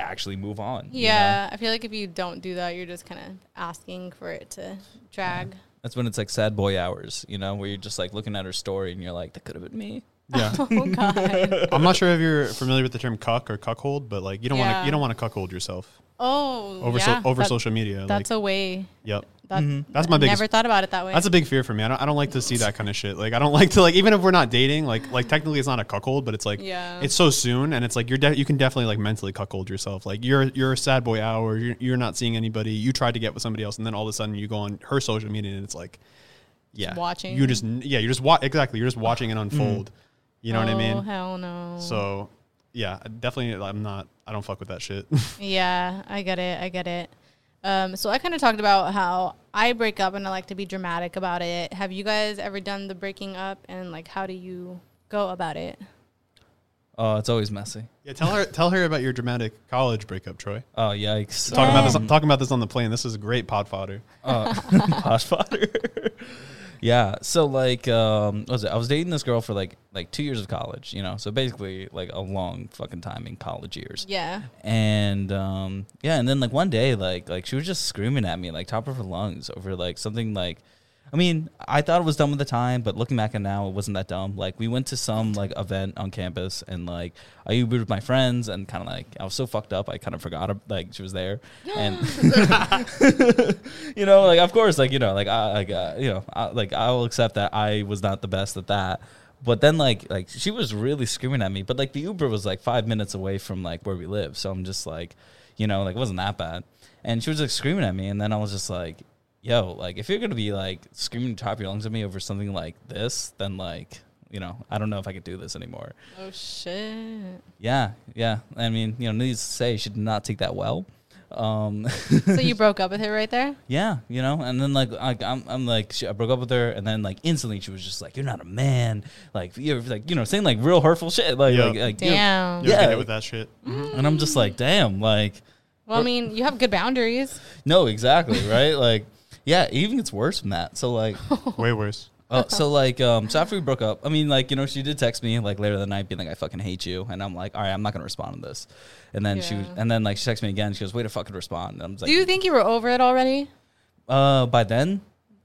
actually move on. Yeah, you know? I feel like if you don't do that, you're just kind of asking for it to drag. Yeah. That's when it's like sad boy hours, you know, where you're just like looking at her story and you're like, that could have been me. Yeah. Oh God. I'm not sure if you're familiar with the term cuck or cuckold, but like you don't want to cuckold yourself. Oh, over social media. That's like, a way. Yep. That's my biggest. Never thought about it that way. That's a big fear for me. I don't like to see that kind of shit. Like I don't like to like even if we're not dating, like technically it's not a cuckold, but it's like it's so soon, and it's like you can definitely like mentally cuckold yourself. Like you're a sad boy hour. You're not seeing anybody. You tried to get with somebody else, and then all of a sudden you go on her social media, and it's like watching. You're just watching it unfold. You know what I mean? Oh, hell no. So, yeah, definitely I don't fuck with that shit. Yeah, I get it. So I kind of talked about how I break up and I like to be dramatic about it. Have you guys ever done the breaking up and, like, how do you go about it? Oh, it's always messy. Yeah, tell her about your dramatic college breakup, Troy. Oh, yikes. Talking about this on the plane. This is great pod fodder. Pod fodder. Yeah, so like, I was dating this girl for like 2 years of college, you know. So basically, like a long fucking time in college years. Yeah. And and then like one day, like she was just screaming at me, like top of her lungs, over like something like. I mean, I thought it was dumb at the time, but looking back at now, it wasn't that dumb. Like, we went to some, like, event on campus, and, like, I Ubered with my friends, and kind of, like, I was so fucked up, I kind of forgot, like, she was there. And, you know, like, of course, like, you know, like, I will accept that I was not the best at that. But then, like she was really screaming at me. But, like, the Uber was, like, 5 minutes away from, like, where we live. So I'm just, like, you know, like, it wasn't that bad. And she was, like, screaming at me, and then I was just, like... yo, like, if you're going to be, like, screaming top of your lungs at me over something like this, then, like, you know, I don't know if I could do this anymore. Oh, shit. Yeah. I mean, you know, needless to say, she did not take that well. So you broke up with her right there? Yeah, you know, and then, like I'm like, I broke up with her, and then, like, instantly she was just like, you're not a man. Like, you're, like, you know, saying, like, real hurtful shit. Like, yep. like damn. You know, get it with that shit. Mm-hmm. And I'm just like, damn, like. Well, I mean, you have good boundaries. No, exactly, right? Like. Yeah, it even gets worse than that. So, like... way worse. So, like, so after we broke up, I mean, like, you know, she did text me, like, later that night being like, I fucking hate you. And I'm like, all right, I'm not going to respond to this. And then she texted me again. She goes, way to fucking respond. And I'm like... do you think you were over it already? By then?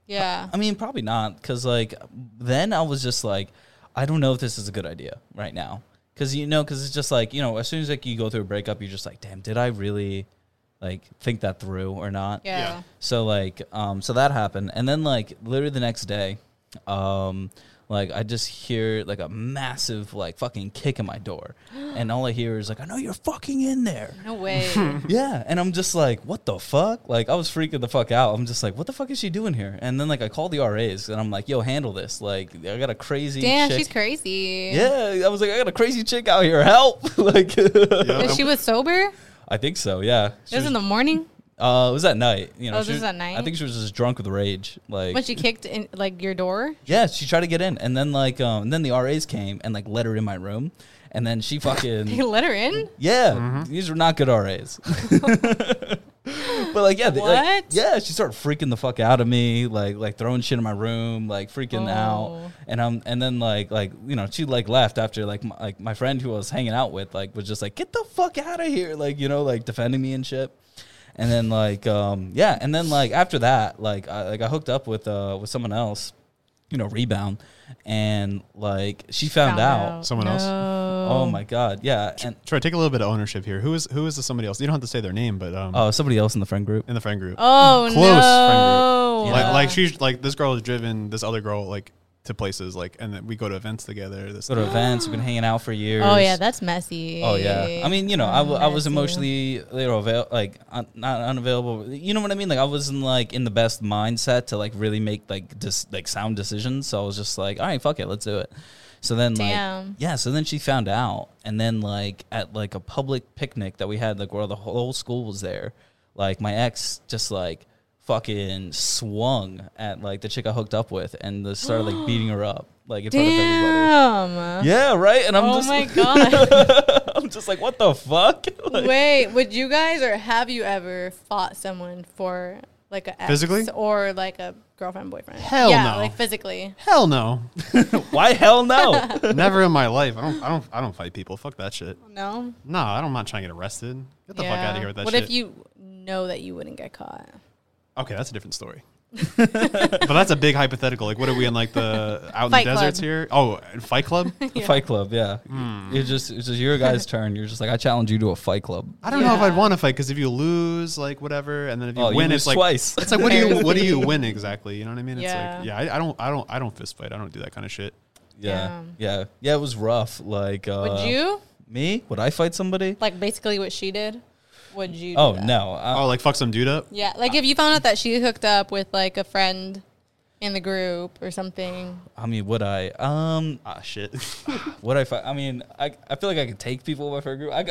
Yeah. I mean, probably not. Because, like, then I was just like, I don't know if this is a good idea right now. Because, you know, it's just like, you know, as soon as, like, you go through a breakup, you're just like, damn, did I really... like think that through or not. Yeah. So like, so that happened. And then like literally the next day, Like, I just hear, like, a massive, like, fucking kick in my door. And all I hear is, like, I know you're fucking in there. No way. Yeah. And I'm just like, what the fuck? Like, I was freaking the fuck out. I'm just like, what the fuck is she doing here? And then, like, I called the RAs, and I'm like, yo, handle this. Like, I got a crazy damn, chick. She's crazy. Yeah. I was like, I got a crazy chick out here. Help. Like, yeah. She was sober? I think so, yeah. It was in the morning? It was at night. You know, this was at night? I think she was just drunk with rage. Like, but she kicked in, like, your door? Yeah, she tried to get in. And then, like, and then the RAs came and, like, let her in my room. And then she fucking... They let her in? Yeah. Mm-hmm. These were not good RAs. But, like, yeah. What? Like, yeah, she started freaking the fuck out of me, like throwing shit in my room, like, freaking out. And then, like, you know, she, like, left after, like, my friend who I was hanging out with, like, was just like, get the fuck out of here, like, you know, like, defending me and shit. And then, like, yeah, and then, like, after that, like, I hooked up with someone else, you know, Rebound, and, like, she found out. Someone else? Oh, my God, yeah. And Troy, take a little bit of ownership here. Who is the somebody else? You don't have to say their name, but... Oh, somebody else in the friend group. In the friend group. Oh, close friend group. Yeah. Like, she's, like, this girl has driven this other girl, like, to places, like, and then we go to events together. We've been hanging out for years. Oh, yeah, that's messy. Oh, yeah. I mean, you know, I was emotionally, you know, like, not unavailable. You know what I mean? Like, I wasn't, like, in the best mindset to, like, really make, like, like, sound decisions. So I was just like, all right, fuck it, let's do it. So then, damn. Like, yeah, so then she found out. And then, like, at, like, a public picnic that we had, like, where the whole school was there, like, my ex just, like, fucking swung at, like, the chick I hooked up with and started, like, beating her up, like, in front of everybody. Yeah, right? And I'm just, oh, my God. I'm just like, what the fuck? Like, wait, would you guys or have you ever fought someone for, like, an ex? Physically? Or, like, a girlfriend, boyfriend? Hell yeah, no. Yeah, like, physically. Hell no. Why hell no? Never in my life. I don't fight people. Fuck that shit. No? No, I'm not trying to get arrested. Get the fuck out of here with that shit. What if you know that you wouldn't get caught? Okay, that's a different story. But that's a big hypothetical. Like, what are we in, like, the out Fight in the deserts Club. Here? Oh, Fight Club? Yeah. Fight Club, yeah. Mm. It's just your guy's turn. You're just like, I challenge you to a Fight Club. I don't know if I'd want to fight, because if you lose, like, whatever, and then if you win, you lose, it's twice. Like, it's like, what do you win exactly? You know what I mean? Yeah. It's like, yeah, I don't fist fight. I don't do that kind of shit. Yeah. Yeah. Yeah, it was rough. Like, would you? Me? Would I fight somebody? Like, basically what she did? Would you do that? No. Like, fuck some dude up? Yeah. Like, if you found out that she hooked up with, like, a friend in the group or something. I mean, would I? Shit. Would I fight? I mean, I feel like I could take people in my friend group. I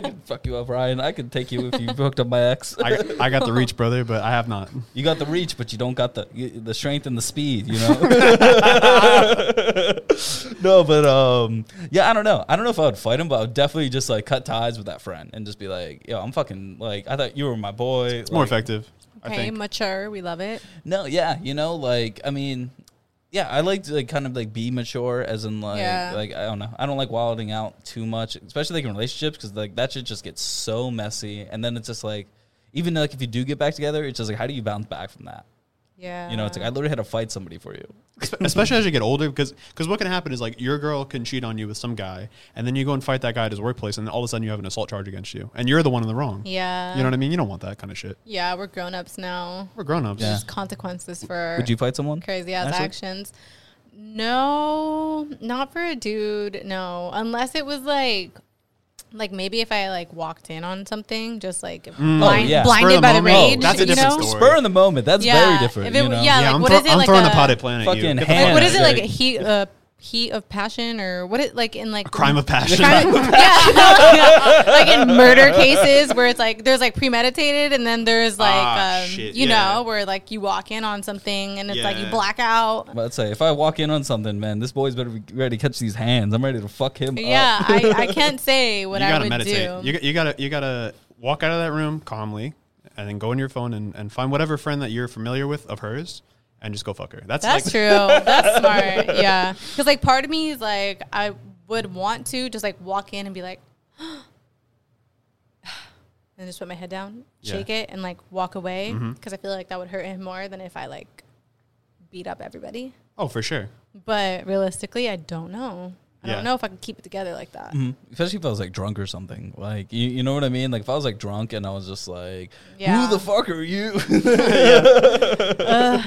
could fuck you up, Ryan. I could take you if you hooked up my ex. I got the reach, brother, but I have not. You got the reach, but you don't got the strength and the speed, you know? No, but, yeah, I don't know. I don't know if I would fight him, but I would definitely just, like, cut ties with that friend and just be like, yo, I'm fucking, like, I thought you were my boy. It's, like, more effective. Okay, mature. We love it. No, yeah, you know, like, I mean, yeah, I like to, like, kind of, like, be mature, as in, like, like, I don't know. I don't like wilding out too much, especially, like, in relationships, because, like, that shit just gets so messy. And then it's just, like, even, like, if you do get back together, it's just, like, how do you bounce back from that? Yeah. You know, it's like, I literally had to fight somebody for you. Especially as you get older, because what can happen is, like, your girl can cheat on you with some guy, and then you go and fight that guy at his workplace, and then all of a sudden you have an assault charge against you, and you're the one in the wrong. Yeah. You know what I mean? You don't want that kind of shit. Yeah, we're grown-ups now. Yeah. There's consequences for... Would you fight someone? Crazy-ass actions. No, not for a dude, no. Unless it was, like, maybe if I, like, walked in on something, just, like, blinded by the rage. Oh, that's a different story. Spur in the moment. That's very different. I'm throwing a potted plant at you. Like, what is it, like, a heat of passion, or what it, like, in, like... A crime of passion. Yeah. Like, in murder cases where it's, like, there's, like, premeditated, and then there's, like, you know, where, like, you walk in on something, and it's, like, you black out. Let's say, if I walk in on something, man, this boy's better be ready to catch these hands. I'm ready to fuck him up. Yeah, I can't say what I would do. You gotta walk out of that room calmly, and then go on your phone and find whatever friend that you're familiar with of hers, and just go fuck her. That's like, true. That's smart. Yeah. Because, like, part of me is, like, I would want to just, like, walk in and be like, and just put my head down, shake it, and, like, walk away. Because I feel like that would hurt him more than if I, like, beat up everybody. Oh, for sure. But realistically, I don't know. I don't know if I can keep it together like that. Mm-hmm. Especially if I was, like, drunk or something. Like, you know what I mean? Like, if I was, like, drunk and I was just like, who the fuck are you?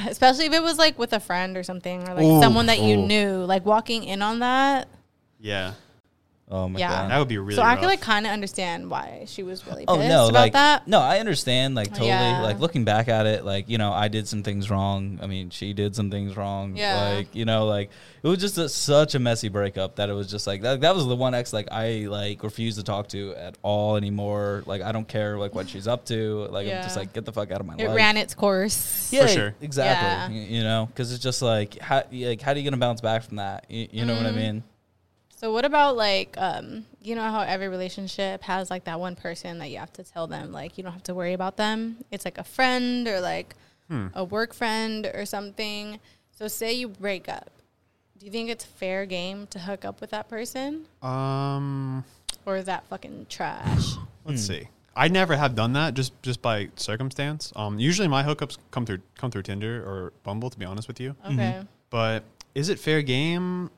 Especially if it was, like, with a friend or something. Or, like, someone that you knew. Like, walking in on that. Yeah. Oh, my God. That would be really rough. I could, like, kind of understand why she was really pissed about that. No, I understand, like, totally. Yeah. Like, looking back at it, like, you know, I did some things wrong. I mean, she did some things wrong. Yeah. Like, you know, like, it was just such a messy breakup that it was just, like, that was the one ex, like, I, like, refuse to talk to at all anymore. Like, I don't care, like, what she's up to. Like, I'm just, like, get the fuck out of my life. It ran its course. Yeah. For sure. Exactly. Yeah. You know, because it's just, like, how are you going to bounce back from that? You know what I mean? So what about, like, you know how every relationship has, like, that one person that you have to tell them, like, you don't have to worry about them? It's, like, a friend or, like, a work friend or something. So say you break up. Do you think it's fair game to hook up with that person? Or is that fucking trash? Let's see. I never have done that just by circumstance. Usually my hookups come through Tinder or Bumble, to be honest with you. Okay. Mm-hmm. But is it fair game?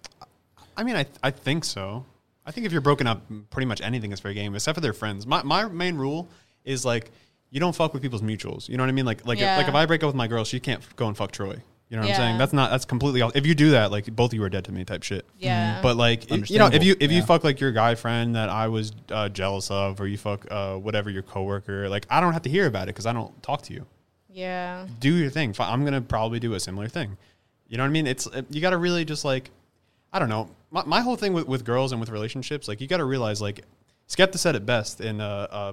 I mean, I think so. I think if you're broken up, pretty much anything is fair game, except for their friends. My main rule is, like, you don't fuck with people's mutuals. You know what I mean? If I break up with my girl, she can't go and fuck Troy. You know what I'm saying? That's completely off. If you do that, like, both of you are dead to me type shit. Yeah. But, like, you know, if you fuck, like, your guy friend that I was jealous of, or you fuck whatever, your coworker, like, I don't have to hear about it because I don't talk to you. Yeah. Do your thing. I'm gonna probably do a similar thing. You know what I mean? It's you got to really just, like, I don't know. My whole thing with girls and with relationships, like, you got to realize, like, Skepta said it best in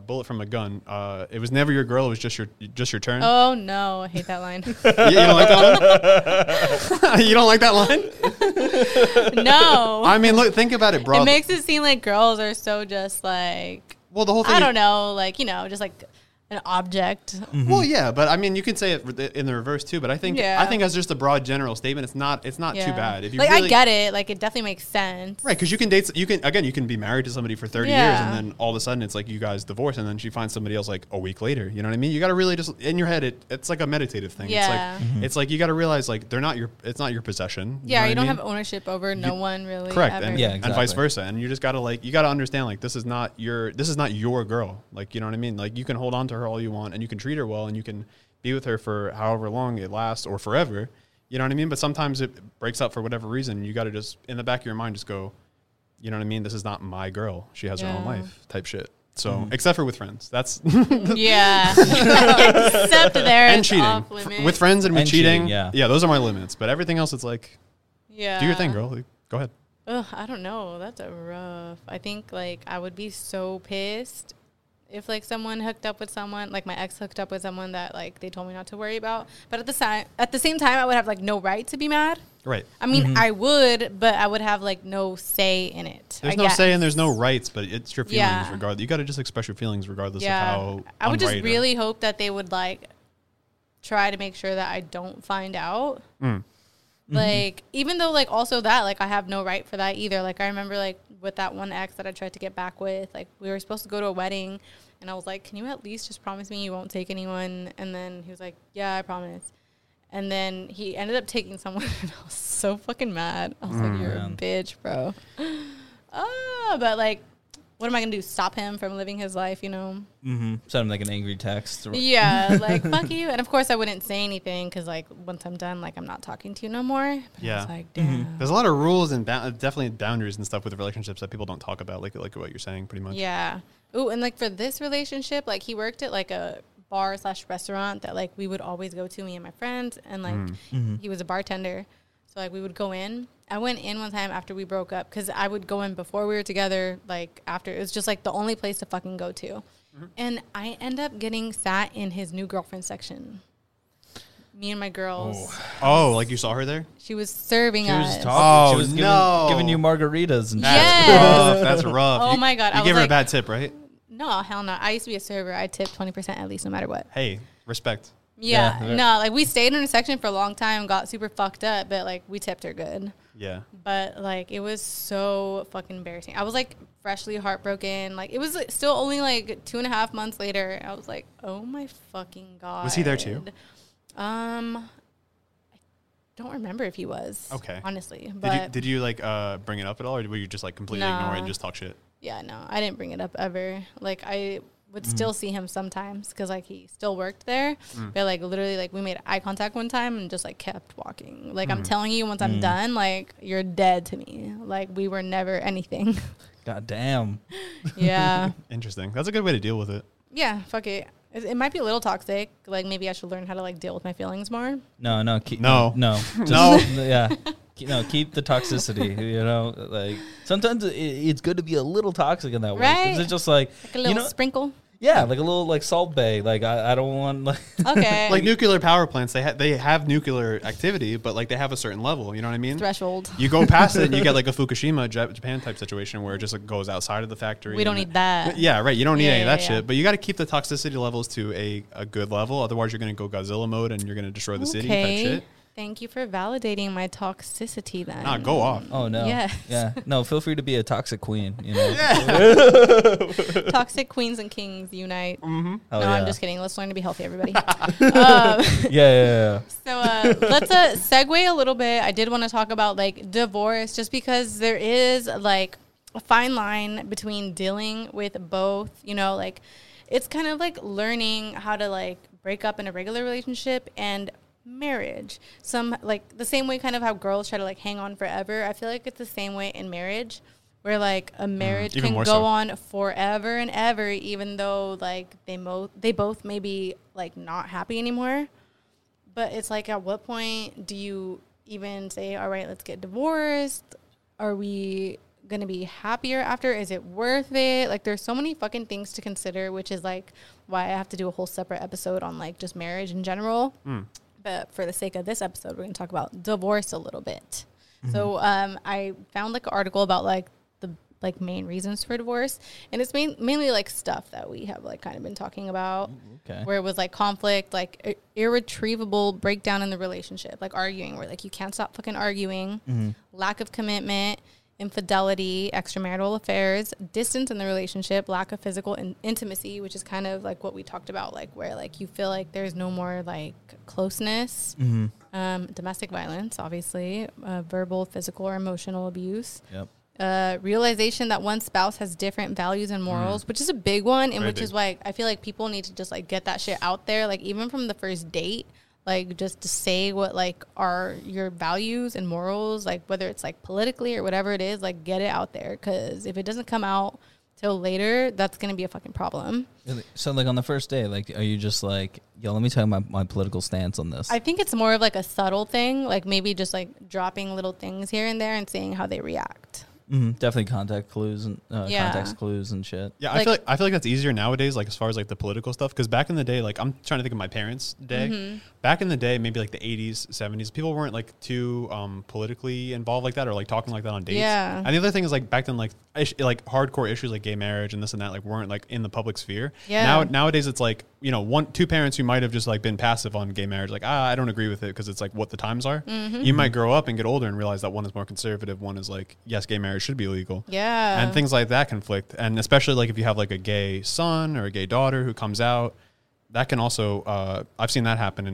Bullet from a Gun. It was never your girl. It was just your turn. Oh, no. I hate that line. You don't like that line? You don't like that line? No. I mean, look, think about it broadly. It makes it seem like girls are so just, like, well, the whole thing. I don't know. Like, you know, just, like, an object. Mm-hmm. Well, yeah, but I mean, you can say it in the reverse too. But I think as just a broad general statement, it's not too bad. If you like, really, I get it. Like, it definitely makes sense, right? Because you can be married to somebody for 30 years, and then all of a sudden it's like you guys divorce, and then she finds somebody else like a week later. You know what I mean? You got to really just in your head. It's like a meditative thing. Yeah. It's like it's like you got to realize, like, it's not your possession. Yeah, you don't have ownership over no one really. Correct, ever. And exactly. And vice versa. And you just gotta understand, like, this is not your girl. Like, you know what I mean? Like, you can hold on to her all you want, and you can treat her well, and you can be with her for however long it lasts or forever. You know what I mean? But sometimes it breaks up for whatever reason. You got to just, in the back of your mind, just go, you know what I mean? This is not my girl. She has her own life type shit. So, except for with friends. That's... yeah. Except there. And cheating. Off limits. With friends and cheating. Yeah. Yeah, those are my limits. But everything else, it's like, do your thing, girl. Go ahead. Ugh, I don't know. That's rough. I think, like, I would be so pissed if, like, someone hooked up with someone, like, my ex hooked up with someone that, like, they told me not to worry about. But at the same time, I would have, like, no right to be mad. Right. I mean, I would, but I would have, like, no say in it. There's no say and there's no rights, but it's your feelings regardless. You got to just express your feelings regardless of how I would just really hope that they would, like, try to make sure that I don't find out. Mm. Like, even though, like, also that, like, I have no right for that either. Like, I remember, like, with that one ex that I tried to get back with, like, we were supposed to go to a wedding, and I was like, can you at least just promise me you won't take anyone? And then he was like, yeah, I promise. And then he ended up taking someone, and I was so fucking mad. I was like, you're a bitch, bro. But, like, what am I going to do? Stop him from living his life, you know? Mm-hmm. Send him, like, an angry text. Yeah, like, fuck you. And, of course, I wouldn't say anything because, like, once I'm done, like, I'm not talking to you no more. But I was like, damn. Mm-hmm. There's a lot of rules and definitely boundaries and stuff with relationships that people don't talk about, like what you're saying pretty much. Yeah. Ooh, and, like, for this relationship, like, he worked at, like, a bar/restaurant that, like, we would always go to, me and my friends. And, like, he was a bartender. So, like, we would go in. I went in one time after we broke up because I would go in before we were together, like, after. It was just, like, the only place to fucking go to. Mm-hmm. And I end up getting sat in his new girlfriend section. Me and my girls. Oh, like you saw her there? She was serving us. She was giving you margaritas. And rough. That's rough. Oh, my God. You gave her a bad tip, right? No, hell no. I used to be a server. I tipped 20% at least no matter what. Hey, respect. Yeah, no, like, we stayed in a section for a long time, got super fucked up, but, like, we tipped her good. Yeah. But, like, it was so fucking embarrassing. I was, like, freshly heartbroken. Like, it was still only, like, 2.5 months later. I was like, oh, my fucking God. Was he there, too? I don't remember if he was. Okay. Honestly. But did you like bring it up at all, or were you just like completely ignore it and just talk shit? Yeah, no, I didn't bring it up ever. Like I would still see him sometimes because like he still worked there. But like literally like we made eye contact one time and just like kept walking. Like I'm telling you, once I'm done, like you're dead to me. Like we were never anything. God damn. Yeah. Interesting. That's a good way to deal with it. Yeah. Fuck it. It might be a little toxic. Like maybe I should learn how to like deal with my feelings more. No. Yeah. No, keep the toxicity, you know, like sometimes it's good to be a little toxic in that way. Right. It's just like a little sprinkle. Yeah, like a little like salt bay. Like I don't want like okay. Like nuclear power plants, they have nuclear activity, but like they have a certain level. You know what I mean? Threshold. You go past it, and you get like a Fukushima, Japan type situation where it just like, goes outside of the factory. We don't need that. Yeah, right. You don't need any of that shit. But you got to keep the toxicity levels to a good level. Otherwise, you're gonna go Godzilla mode and you're gonna destroy the city type shit. Thank you for validating my toxicity then. Nah, go off. Oh, no. Yes. Yeah. No, feel free to be a toxic queen. You know? Yeah. Toxic queens and kings unite. Mm-hmm. Oh, no, yeah. I'm just kidding. Let's learn to be healthy, everybody. Yeah. So let's segue a little bit. I did want to talk about, like, divorce just because there is, like, a fine line between dealing with both. You know, like, it's kind of like learning how to, like, break up in a regular relationship and marriage. Some like the same way kind of how girls try to like hang on forever. I feel like it's the same way in marriage where like a marriage can go on forever and ever, even though like they both may be like not happy anymore. But it's like, at what point do you even say, all right, let's get divorced? Are we going to be happier after? Is it worth it? Like, there's so many fucking things to consider, which is like why I have to do a whole separate episode on like just marriage in general. But for the sake of this episode, we're going to talk about divorce a little bit. Mm-hmm. So I found like an article about like the like main reasons for divorce. And it's mainly like stuff that we have like kind of been talking about. Okay. Where it was like conflict, like irretrievable breakdown in the relationship, like arguing where like you can't stop fucking arguing, lack of commitment, infidelity, extramarital affairs, distance in the relationship, lack of physical intimacy, which is kind of like what we talked about, like where like you feel like there's no more like closeness, domestic violence, obviously, verbal, physical, or emotional abuse, realization that one spouse has different values and morals, which is a big one, and which is like I feel like people need to just like get that shit out there, like even from the first date. Like, just to say what, like, are your values and morals, like, whether it's, like, politically or whatever it is, like, get it out there. Because if it doesn't come out till later, that's going to be a fucking problem. So, like, on the first day, like, are you just, like, yo, let me tell you my political stance on this? I think it's more of, like, a subtle thing. Like, maybe just, like, dropping little things here and there and seeing how they react. Mm-hmm. Definitely context clues and shit. Yeah, like, I feel like that's easier nowadays, like as far as like the political stuff, because back in the day, like I'm trying to think of my parents' day. Back in the day, maybe like the 80s, 70s, people weren't like too politically involved like that or like talking like that on dates. Yeah. And the other thing is like back then, like like hardcore issues like gay marriage and this and that like weren't like in the public sphere. Yeah. Nowadays it's like, you know, two parents who might have just like been passive on gay marriage, like I don't agree with it because it's like what the times are. You might grow up and get older and realize that one is more conservative, one is like yes, gay marriage should be illegal. Yeah. And things like that conflict. And especially like if you have like a gay son or a gay daughter who comes out, that can also, I've seen that happen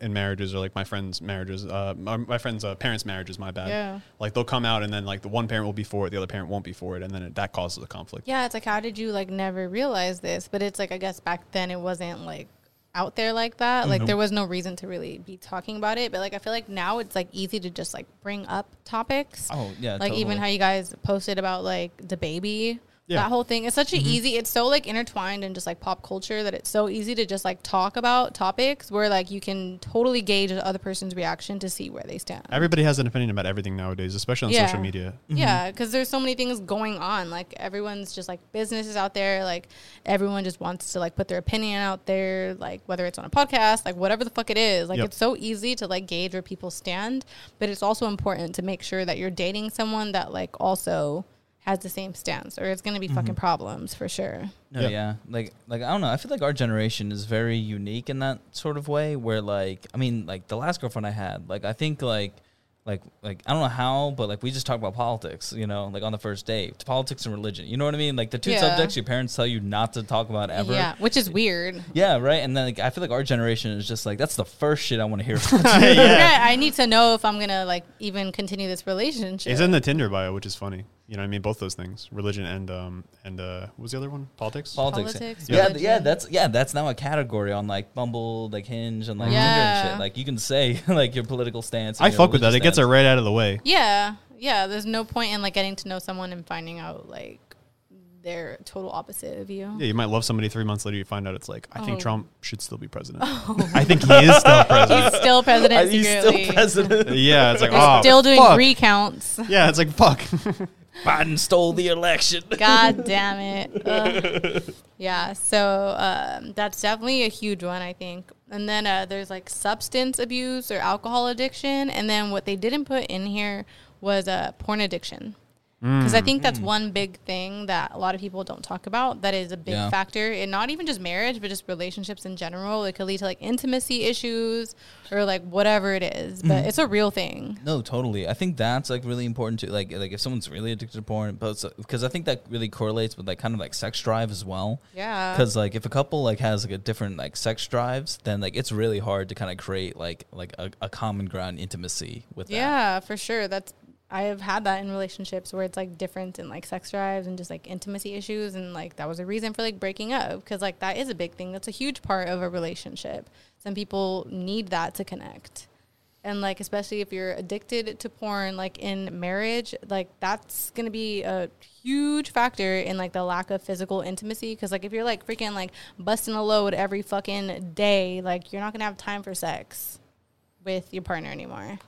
in marriages or like my friends' marriages, my friends' parents' marriages, my bad. Yeah. Like they'll come out and then like the one parent will be for it, the other parent won't be for it. And then that causes a conflict. Yeah. It's like, how did you like never realize this? But it's like, I guess back then it wasn't like out there like that. Like there was no reason to really be talking about it. But like, I feel like now it's like easy to just like bring up topics. Oh yeah. Like totally. Even how you guys posted about like DaBaby. Yeah. That whole thing. It's such an easy, it's so like intertwined and just like pop culture that it's so easy to just like talk about topics where like you can totally gauge the other person's reaction to see where they stand. Everybody has an opinion about everything nowadays, especially on social media. Yeah, because there's so many things going on. Like everyone's just like businesses out there. Like everyone just wants to like put their opinion out there, like whether it's on a podcast, like whatever the fuck it is. Like it's so easy to like gauge where people stand. But it's also important to make sure that you're dating someone that like also has the same stance, or it's going to be fucking problems for sure. Yeah. Like, I don't know. I feel like our generation is very unique in that sort of way where, like, I mean, like, the last girlfriend I had, like, I think, like, Like I don't know how, but like we just talk about politics, you know, like on the first day, politics and religion. You know what I mean? Like the two subjects your parents tell you not to talk about ever. Yeah, which is weird. Yeah, right. And then like, I feel like our generation is just like that's the first shit I want to hear. From. Yeah, I need to know if I'm gonna like even continue this relationship. It's in the Tinder bio, which is funny. You know what I mean? Both those things, religion and what was the other one? Politics. That's now a category on like Bumble, like Hinge, and like Tinder and shit. Like you can say like your political stance. I fuck with that. It gets it right out of the way. Yeah, yeah. There's no point in like getting to know someone and finding out like they're total opposite of you. Yeah, you might love somebody 3 months later. You find out it's like I think Trump should still be president. Oh. I think he is still president. He's still president. Yeah, it's like they're still doing recounts. Yeah, it's like fuck. Biden stole the election. God damn it. Yeah, so that's definitely a huge one, I think. And then there's like substance abuse or alcohol addiction. And then what they didn't put in here was porn addiction. Because I think that's one big thing that a lot of people don't talk about. That is a big factor in not even just marriage, but just relationships in general. It could lead to like intimacy issues or like whatever it is. But it's a real thing. No, totally. I think that's like really important to like if someone's really addicted to porn, because I think that really correlates with like kind of like sex drive as well. Yeah. Because like if a couple like has like a different like sex drives, then like it's really hard to kind of create like a common ground intimacy with that. Yeah, for sure. I have had that in relationships where it's, like, different in, like, sex drives and just, like, intimacy issues. And, like, that was a reason for, like, breaking up because, like, that is a big thing. That's a huge part of a relationship. Some people need that to connect. And, like, especially if you're addicted to porn, like, in marriage, like, that's going to be a huge factor in, like, the lack of physical intimacy. Because, like, if you're, like, freaking, like, busting a load every fucking day, like, you're not going to have time for sex with your partner anymore.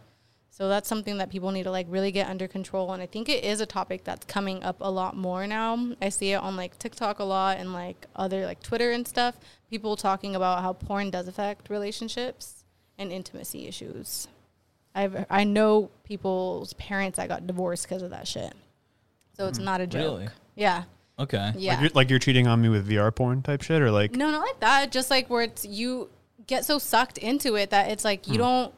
So that's something that people need to, like, really get under control. And I think it is a topic that's coming up a lot more now. I see it on, like, TikTok a lot and, like, other, like, Twitter and stuff. People talking about how porn does affect relationships and intimacy issues. I know people's parents that got divorced because of that shit. So it's not a joke. Really? Yeah. Okay. Yeah. Like you're cheating on me with VR porn type shit or, like? No, not like that. Just, like, where it's you get so sucked into it that it's, like, you don't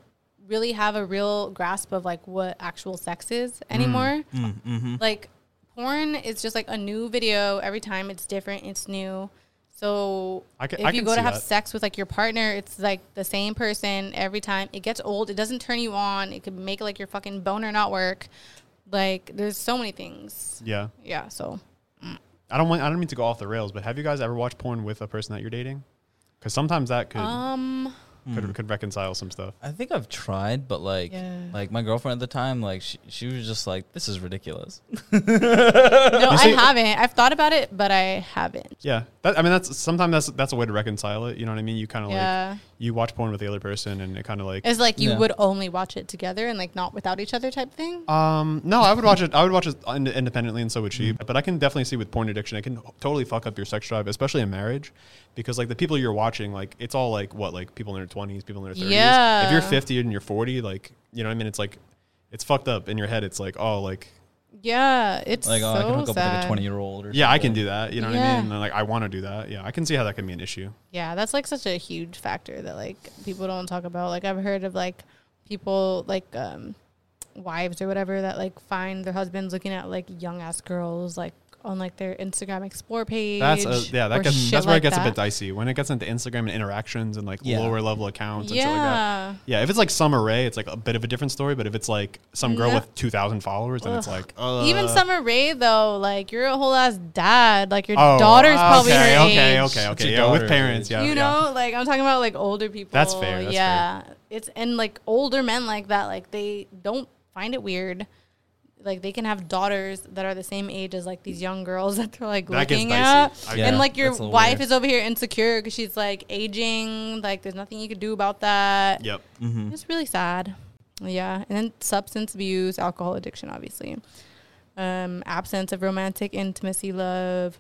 really have a real grasp of like what actual sex is anymore. Like porn is just like a new video every time. It's different, it's new. So if you go to have sex with like your partner, it's like the same person every time. It gets old, it doesn't turn you on, it could make like your fucking boner not work. Like there's so many things. Yeah So I don't mean to go off the rails, but have you guys ever watched porn with a person that you're dating? Because sometimes that could could reconcile some stuff. I think I've tried, but like my girlfriend at the time, like she was just like, "This is ridiculous." No, I haven't. I've thought about it, but I haven't. Yeah, that's sometimes a way to reconcile it. You know what I mean? You kind of like you watch porn with the other person, and it kind of like it's like you would only watch it together and like not without each other type thing. No, I would watch it. I would watch it independently, and so would she. But I can definitely see with porn addiction, it can totally fuck up your sex drive, especially in marriage, because like the people you're watching, like it's all like what like people in their 20s, people in their 30s. Yeah. If you're 50 and you're 40, like, you know what I mean? It's like, it's fucked up in your head. It's like, oh, like, yeah, it's like, oh, so I can hook up with like a 20-year-old or something. Yeah, I can do that. You know what I mean? And like, I want to do that. Yeah, I can see how that can be an issue. Yeah, that's like such a huge factor that like people don't talk about. Like, I've heard of like people like wives or whatever that like find their husbands looking at like young ass girls, like, on like their Instagram explore page. That's where it gets a bit dicey when it gets into Instagram and interactions and like lower level accounts and shit like that. Yeah, if it's like Summer Rae, it's like a bit of a different story. But if it's like some girl with 2,000 followers, then it's like even Summer Rae though, like you're a whole ass dad. Like your daughter's probably her age. Okay. Yeah, with parents. Yeah, you know, like I'm talking about like older people. That's fair. That's fair. It's and like older men like that, like they don't find it weird. Like, they can have daughters that are the same age as, like, these young girls that they're, like, looking at. And, like, your wife is over here insecure because she's, like, aging. Like, there's nothing you could do about that. Yep. Mm-hmm. It's really sad. Yeah. And then substance abuse, alcohol addiction, obviously. Absence of romantic intimacy, love.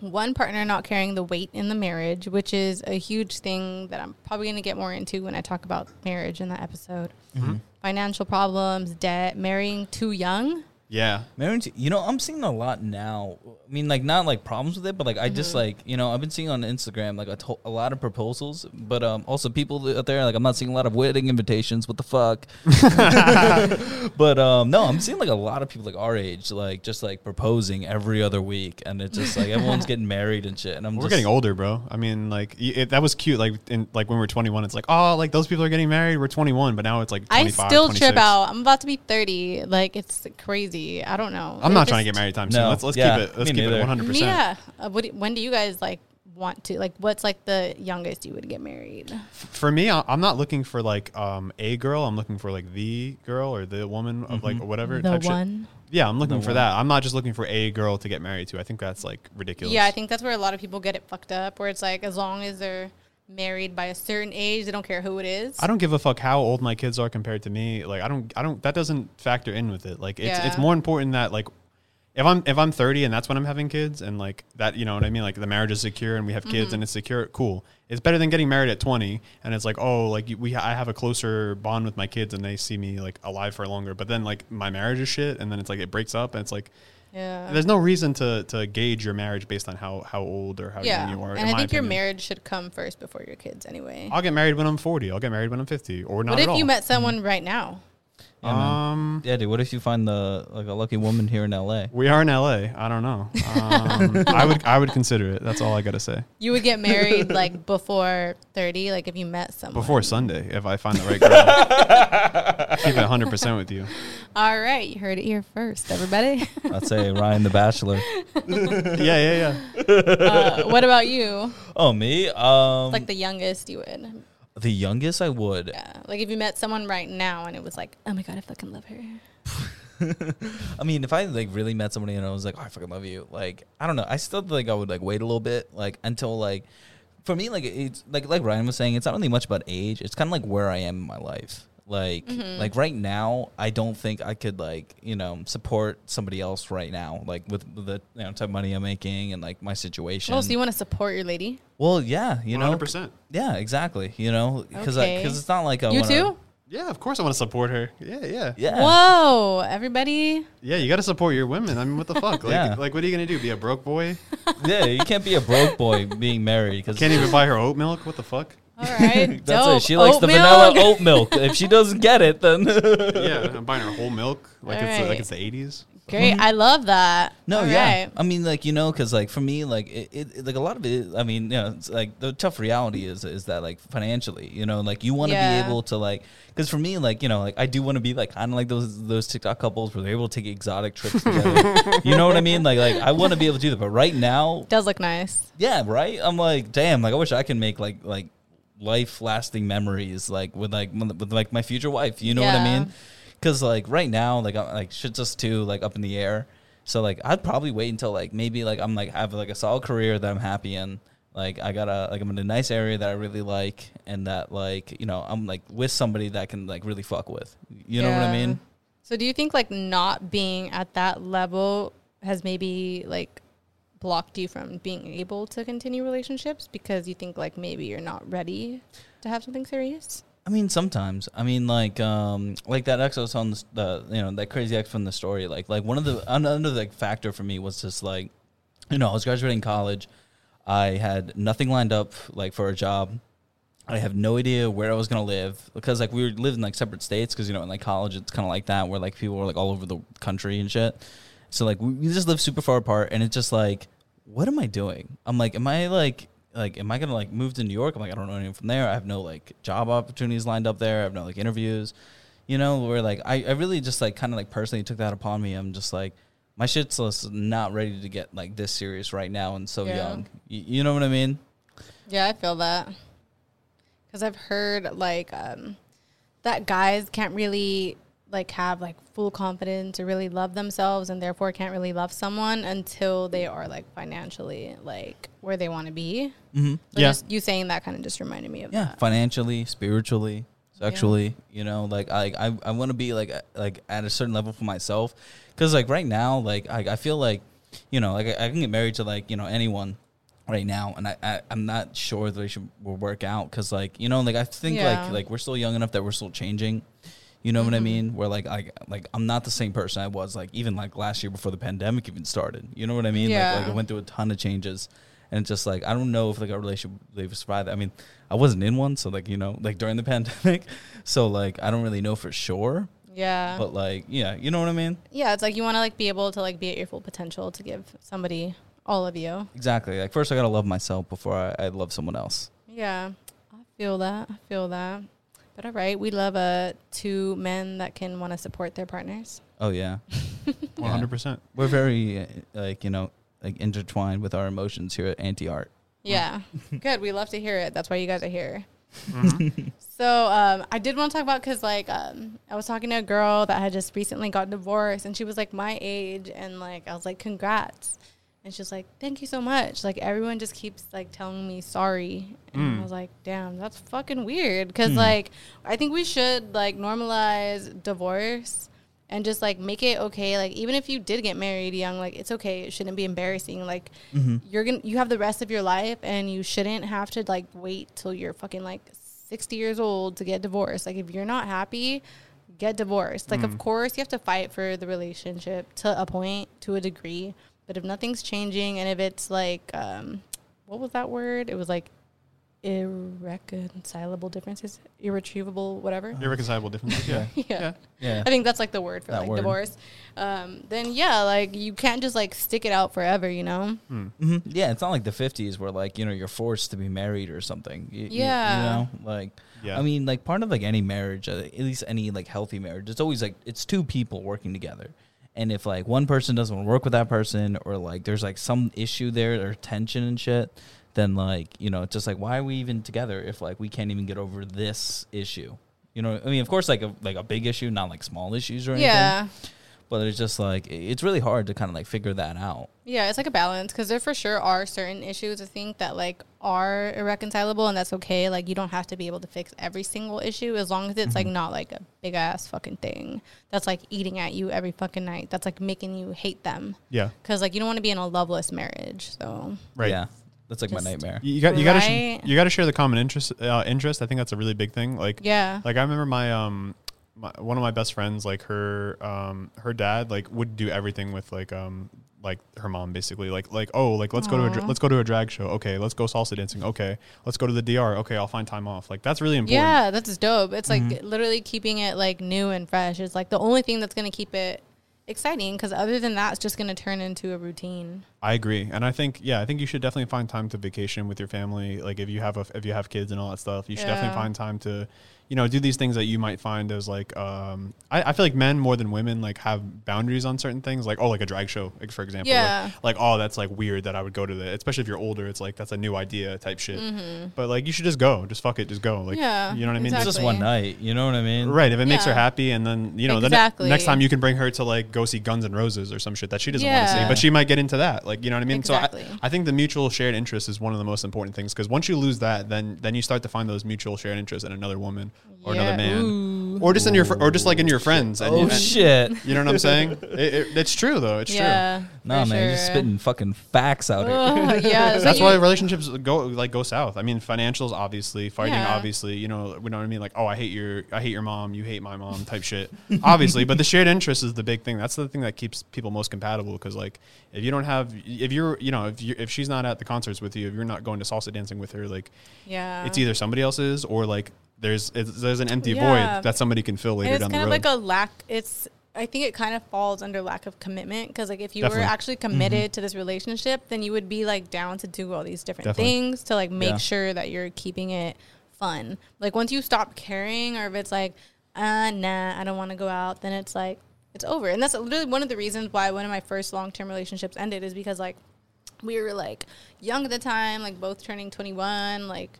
One partner not carrying the weight in the marriage, which is a huge thing that I'm probably going to get more into when I talk about marriage in that episode. Mm-hmm. Financial problems, debt, marrying too young. Yeah. Marriage, you know, I'm seeing a lot now. I mean, like, not, like, problems with it, but, like, I just, like, you know, I've been seeing on Instagram, like, a lot of proposals, but also people out there, like, I'm not seeing a lot of wedding invitations. What the fuck? But, no, I'm seeing, like, a lot of people, like, our age, like, just, like, proposing every other week, and it's just, like, everyone's getting married and shit. And we're getting older, bro. I mean, like, that was cute. Like, when we were 21, it's like, oh, like, those people are getting married. We're 21, but now it's, like, 25, I still 26. Trip out. I'm about to be 30. Like, it's crazy. I don't know. I'm not trying to get married time soon. No. Let's keep it 100%. Yeah. When do you guys like want to? Like, what's like the youngest you would get married? For me, I'm not looking for like a girl. I'm looking for like the girl or the woman of like or whatever. The type one. Shit. Yeah, I'm looking for that. I'm not just looking for a girl to get married to. I think that's like ridiculous. Yeah, I think that's where a lot of people get it fucked up. Where it's like as long as they're married by a certain age, they don't care who it is. I don't give a fuck how old my kids are compared to me. Like I don't that doesn't factor in with it. Like it's more important that like if I'm 30 and that's when I'm having kids and like that, you know what I mean, like the marriage is secure and we have kids and it's secure, cool. It's better than getting married at 20 and it's like, oh, like I have a closer bond with my kids and they see me like alive for longer, but then like my marriage is shit and then it's like it breaks up and it's like, yeah, there's no reason to gauge your marriage based on how old or how young you are. And I think your marriage should come first before your kids anyway. I'll get married when I'm 40. I'll get married when I'm 50 or not at all. What if you met someone right now? Yeah, yeah, dude, what if you find a lucky woman here in L.A.? We are in L.A. I don't know. I would consider it. That's all I got to say. You would get married, like, before 30, like, if you met someone. Before Sunday, if I find the right girl. Keep it 100% with you. All right. You heard it here first, everybody. I'd say Ryan the Bachelor. Yeah. What about you? Oh, me? It's like the youngest you would. The youngest I would. Yeah. Like if you met someone right now and it was like, oh my God, I fucking love her. I mean, if I like really met somebody and I was like, oh, I fucking love you. Like, I don't know. I still think I would like wait a little bit, like until like, for me, like it's like Ryan was saying, it's not really much about age. It's kind of like where I am in my life. Like, like right now, I don't think I could like, you know, support somebody else right now. Like with the type of money I'm making and like my situation. Oh, so you want to support your lady? Well, yeah, you 100%. Know, 100%. Yeah, exactly. You know, because it's not like I want to. You too? Yeah, of course I want to support her. Yeah. Whoa, everybody. Yeah, you got to support your women. I mean, what the fuck? Like, like what are you going to do? Be a broke boy? Yeah, you can't be a broke boy being married. Cause can't even buy her oat milk? What the fuck? All right, that's dope. It. She likes the vanilla oat milk. If she doesn't get it, then I'm buying her whole milk. Like it's the 80s. Great, I love that. No, right. I mean, like because like for me, like it like a lot of it. I mean, it's like the tough reality is that like financially, like you want to be able to like because for me, like like I do want to be like kind of like those TikTok couples where they're able to take exotic trips together. You know what I mean? Like I want to be able to do that, but right now it does look nice. Yeah, right. I'm like, damn, like I wish I can make like life lasting memories like with my future wife, you know what I mean? Because like right now like I'm like shit's just too like up in the air, so like I'd probably wait until like maybe like I'm like have like a solid career that I'm happy in, like I gotta like I'm in a nice area that I really like and that like I'm like with somebody that I can like really fuck with, know what I mean? So do you think like not being at that level has maybe like blocked you from being able to continue relationships because you think like maybe you're not ready to have something serious? I mean, sometimes. I mean, like that ex I was on the that crazy ex from the story. Like one of the another like factor for me was just like, I was graduating college, I had nothing lined up like for a job. I have no idea where I was going to live because, like, we were living in, like, separate states because, in, like, college, it's kind of like that where, like, people are, like, all over the country and shit. So, like, we just live super far apart, and it's just, like, what am I doing? I'm, like, am I, like, am I going to, like, move to New York? I'm, like, I don't know anyone from there. I have no, like, job opportunities lined up there. I have no, like, interviews, where, like, I really just, like, kind of, like, personally took that upon me. I'm just, like, my shit's not ready to get, like, this serious right now and so young. You know what I mean? Yeah, I feel that. Because I've heard, like, that guys can't really like have like full confidence or really love themselves and therefore can't really love someone until they are like financially like where they want to be. So just you saying that kind of just reminded me of that. Financially, spiritually, sexually, like I want to be like at a certain level for myself because like right now like I feel like like I can get married to like anyone right now and I'm not sure the relationship will work out because like like I think like we're still young enough that we're still changing. You know what I mean? Where like I'm not the same person I was like even like last year before the pandemic even started. You know what I mean? Yeah. Like I went through a ton of changes. And it's just like, I don't know if like a relationship would survive. I mean, I wasn't in one. So like, you know, like during the pandemic. So like, I don't really know for sure. Yeah. But like, yeah, you know what I mean? Yeah. It's like, you want to like be able to like be at your full potential to give somebody all of you. Exactly. Like first I got to love myself before I love someone else. Yeah. I feel that. I feel that. But all right. We love two men that can want to support their partners. Oh yeah. 100%. Yeah. We're very like, you know, like intertwined with our emotions here at Anti-Art. Yeah. Good. We love to hear it. That's why you guys are here. Mm-hmm. So I did want to talk about, because like I was talking to a girl that had just recently got divorced, and she was like my age, and like I was like, congrats. And she's like, thank you so much. Like everyone just keeps like telling me sorry. And I was like, damn, that's fucking weird. Because like I think we should like normalize divorce. And just, like, make it okay. Like, even if you did get married young, like, it's okay. It shouldn't be embarrassing. Like, you have the rest of your life, and you shouldn't have to, like, wait till you're fucking, like, 60 years old to get divorced. Like, if you're not happy, get divorced. Like, of course, you have to fight for the relationship to a point, to a degree. But if nothing's changing, and if it's, like, what was that word? It was, like, irreconcilable differences, irretrievable, whatever. Irreconcilable differences, yeah. yeah. I think that's, like, the word for, that like, word. Divorce. Then, yeah, like, you can't just, like, stick it out forever, you know? Yeah, it's not like the 50s where, like, you know, you're forced to be married or something. You know? Like, yeah. I mean, like, part of, like, any marriage, at least any, like, healthy marriage, it's always, like, it's two people working together. And if, like, one person doesn't work with that person, or, like, there's, like, some issue there or tension and shit, then, like, you know, it's just, like, why are we even together if, like, we can't even get over this issue? You know, I mean, of course, like a big issue, not, like, small issues or anything. Yeah. But it's just, like, it's really hard to kind of, like, figure that out. Yeah, it's, like, a balance, because there for sure are certain issues, I think, that, like, are irreconcilable, and that's okay. Like, you don't have to be able to fix every single issue as long as it's, like, not, like, a big-ass fucking thing that's, like, eating at you every fucking night. That's, like, making you hate them. Yeah. Because, like, you don't want to be in a loveless marriage, so. Right. Yeah. That's like just my nightmare. You got to share the common interest. I think that's a really big thing. Like, yeah. Like I remember my one of my best friends, like her dad like would do everything with like her mom basically. Like oh, like let's go to a drag show. Okay, let's go salsa dancing. Okay, let's go to the DR. Okay, I'll find time off. Like that's really important. Yeah, that's dope. It's like literally keeping it like new and fresh is like the only thing that's gonna keep it exciting, because other than that, it's just going to turn into a routine. I agree, and I think you should definitely find time to vacation with your family. Like if you have kids and all that stuff, you should definitely find time to, you know, do these things that you might find as like. I feel like men more than women like have boundaries on certain things. Like like a drag show, for example. Yeah. Like that's like weird that I would go to that. Especially if you're older, it's like that's a new idea type shit. Mm-hmm. But like you should just go, just fuck it, just go. Like you know what I mean. Exactly. It's just one night. You know what I mean? Right. If it makes her happy, and then you know the next time you can bring her to like go see Guns N' Roses or some shit that she doesn't want to see, but she might get into that. Like. You know what I mean? Exactly. So I think the mutual shared interest is one of the most important things, because once you lose that, then you start to find those mutual shared interests in another woman or another man, or just in your in your friends. And shit! You know what I'm saying? It's true though. It's true. Nah, man, you're just spitting fucking facts out here. Yeah, that's why relationships go south. I mean, financials obviously, fighting obviously. You know what I mean? Like, oh, I hate your mom, you hate my mom, type shit. Obviously, but the shared interest is the big thing. That's the thing that keeps people most compatible. Because like, if you don't have if she's not at the concerts with you, if you're not going to salsa dancing with her, like, it's either somebody else's or like there's an empty void that somebody can fill later down the road. It's kind of like a lack. I think it kind of falls under lack of commitment, because like if you were actually committed to this relationship, then you would be like down to do all these different things to like make sure that you're keeping it fun. Like once you stop caring, or if it's like, nah, I don't want to go out, then it's like, it's over. And that's literally one of the reasons why one of my first long-term relationships ended, is because like we were like young at the time, like both turning 21, like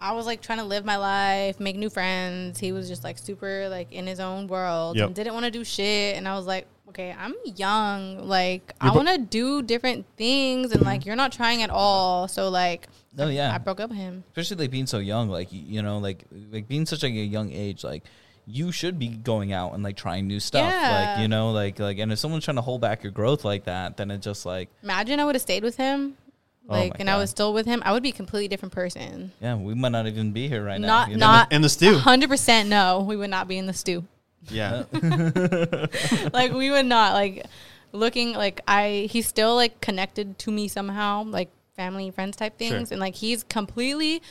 I was like trying to live my life, make new friends. He was just like super like in his own world and didn't want to do shit. And I was like, okay, I'm young, like I want to do different things, and like you're not trying at all. So like I broke up with him, especially like being so young, like you know, like being such like a young age, like you should be going out and like trying new stuff. Yeah. Like, you know, like, and if someone's trying to hold back your growth like that, then it just like, imagine I would have stayed with him. Like, and God. I was still with him. I would be a completely different person. Yeah. We might not even be here right now. Not in the stew. 100%. No, we would not be in the stew. Yeah. Like, we would not, like, looking, like, he's still, like, connected to me somehow, like, family, friends type things. Sure. And, like, he's completely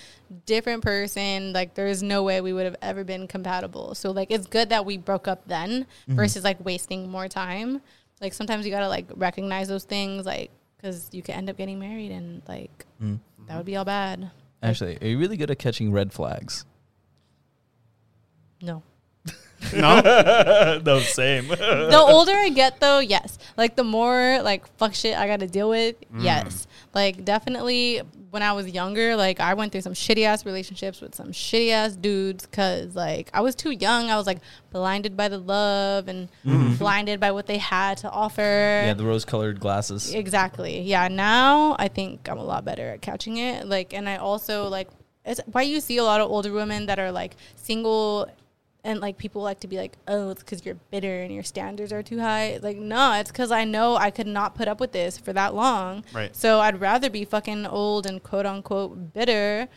different person. Like, there is no way we would have ever been compatible. So, like, it's good that we broke up then versus, like, wasting more time. Like, sometimes you got to, like, recognize those things, like, because you could end up getting married and, like, that would be all bad. Ashley, are you really good at catching red flags? No. No? No, same. The older I get, though, yes. Like, the more, like, fuck shit I got to deal with, yes. Like, definitely when I was younger, like, I went through some shitty-ass relationships with some shitty-ass dudes because, like, I was too young. I was, like, blinded by the love and blinded by what they had to offer. Yeah, the rose-colored glasses. Exactly. Yeah, now I think I'm a lot better at catching it. Like, and I also, like, it's why you see a lot of older women that are, like, single. And, like, people like to be like, oh, it's because you're bitter and your standards are too high. Like, no, it's because I know I could not put up with this for that long. Right. So I'd rather be fucking old and quote-unquote bitter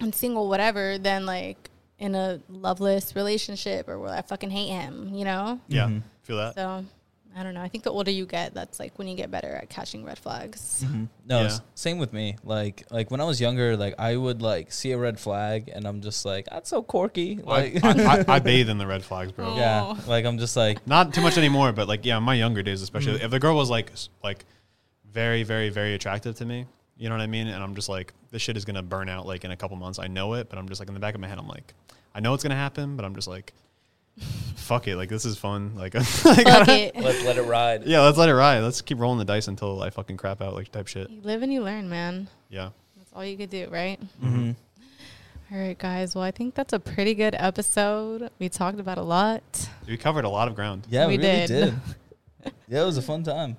and single whatever than, like, in a loveless relationship or where I fucking hate him, you know? Yeah, feel that. So, I don't know. I think the older you get, that's, like, when you get better at catching red flags. No, same with me. Like, when I was younger, like, I would, like, see a red flag, and I'm just like, that's so quirky. Well, like, I bathe in the red flags, bro. Yeah, like, I'm just like. Not too much anymore, but, like, yeah, my younger days especially. If the girl was, like very, very, very attractive to me, you know what I mean? And I'm just like, this shit is going to burn out, like, in a couple months. I know it, but I'm just like, in the back of my head, I'm like, I know it's going to happen, but I'm just like. Fuck it, like, this is fun, like, let's let it ride. Yeah, let's let it ride. Let's keep rolling the dice until I fucking crap out, like, type shit. You live and you learn, man. Yeah, that's all you could do, right? All right, guys, well, I think that's a pretty good episode. We talked about a lot. We covered a lot of ground. Yeah, we really did. Yeah, it was a fun time.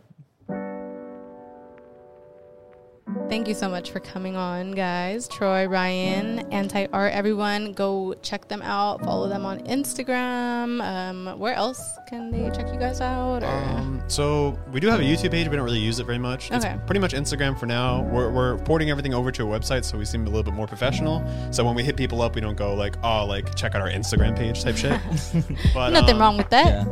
Thank you so much for coming on, guys. Troy, Ryan, Anti-Art, everyone, go check them out. Follow them on Instagram. Where else can they check you guys out? Or? So we do have a YouTube page. We don't really use it very much. Okay. It's pretty much Instagram for now. We're porting everything over to a website, so we seem a little bit more professional. So when we hit people up, we don't go like, oh, like, check out our Instagram page type shit. But, nothing wrong with that. Yeah.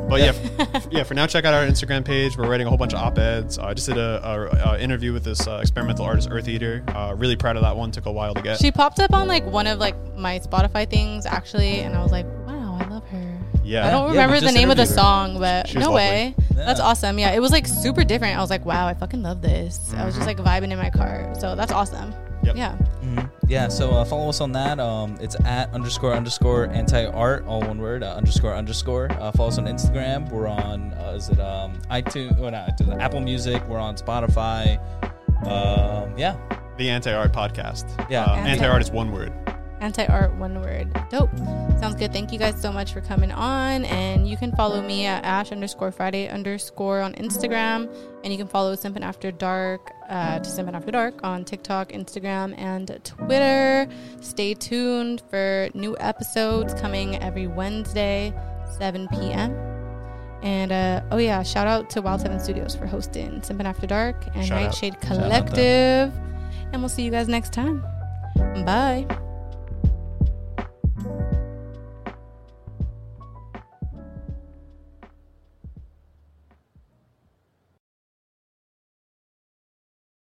But yeah, for now, check out our Instagram page. We're writing a whole bunch of op-eds. I just did a interview with this experimental artist, Earth Eater. Really proud of that one. Took a while to get. She popped up on, like, one of, like, my Spotify things, actually, and I was like, wow, I love her. Yeah, I don't remember the name of the song, but no way. Yeah. That's awesome. Yeah, it was, like, super different. I was like, wow, I fucking love this. I was just, like, vibing in my car, so that's awesome. Yep. Yeah. Yeah, so follow us on that. It's at _ anti-art, all one word, __. Follow us on Instagram. We're on iTunes, or not, Apple Music. We're on Spotify. The Anti-Art Podcast. Yeah, Anti-Art is one word. Anti-Art, one word. Dope. Sounds good. Thank you guys so much for coming on. And you can follow me at ash_friday_ on Instagram. And you can follow Simpin After Dark to Simpin After Dark on TikTok, Instagram, and Twitter. Stay tuned for new episodes coming every Wednesday, 7 p.m. And, shout out to Wild 7 Studios for hosting Simpin After Dark and Nightshade Collective. And we'll see you guys next time. Bye.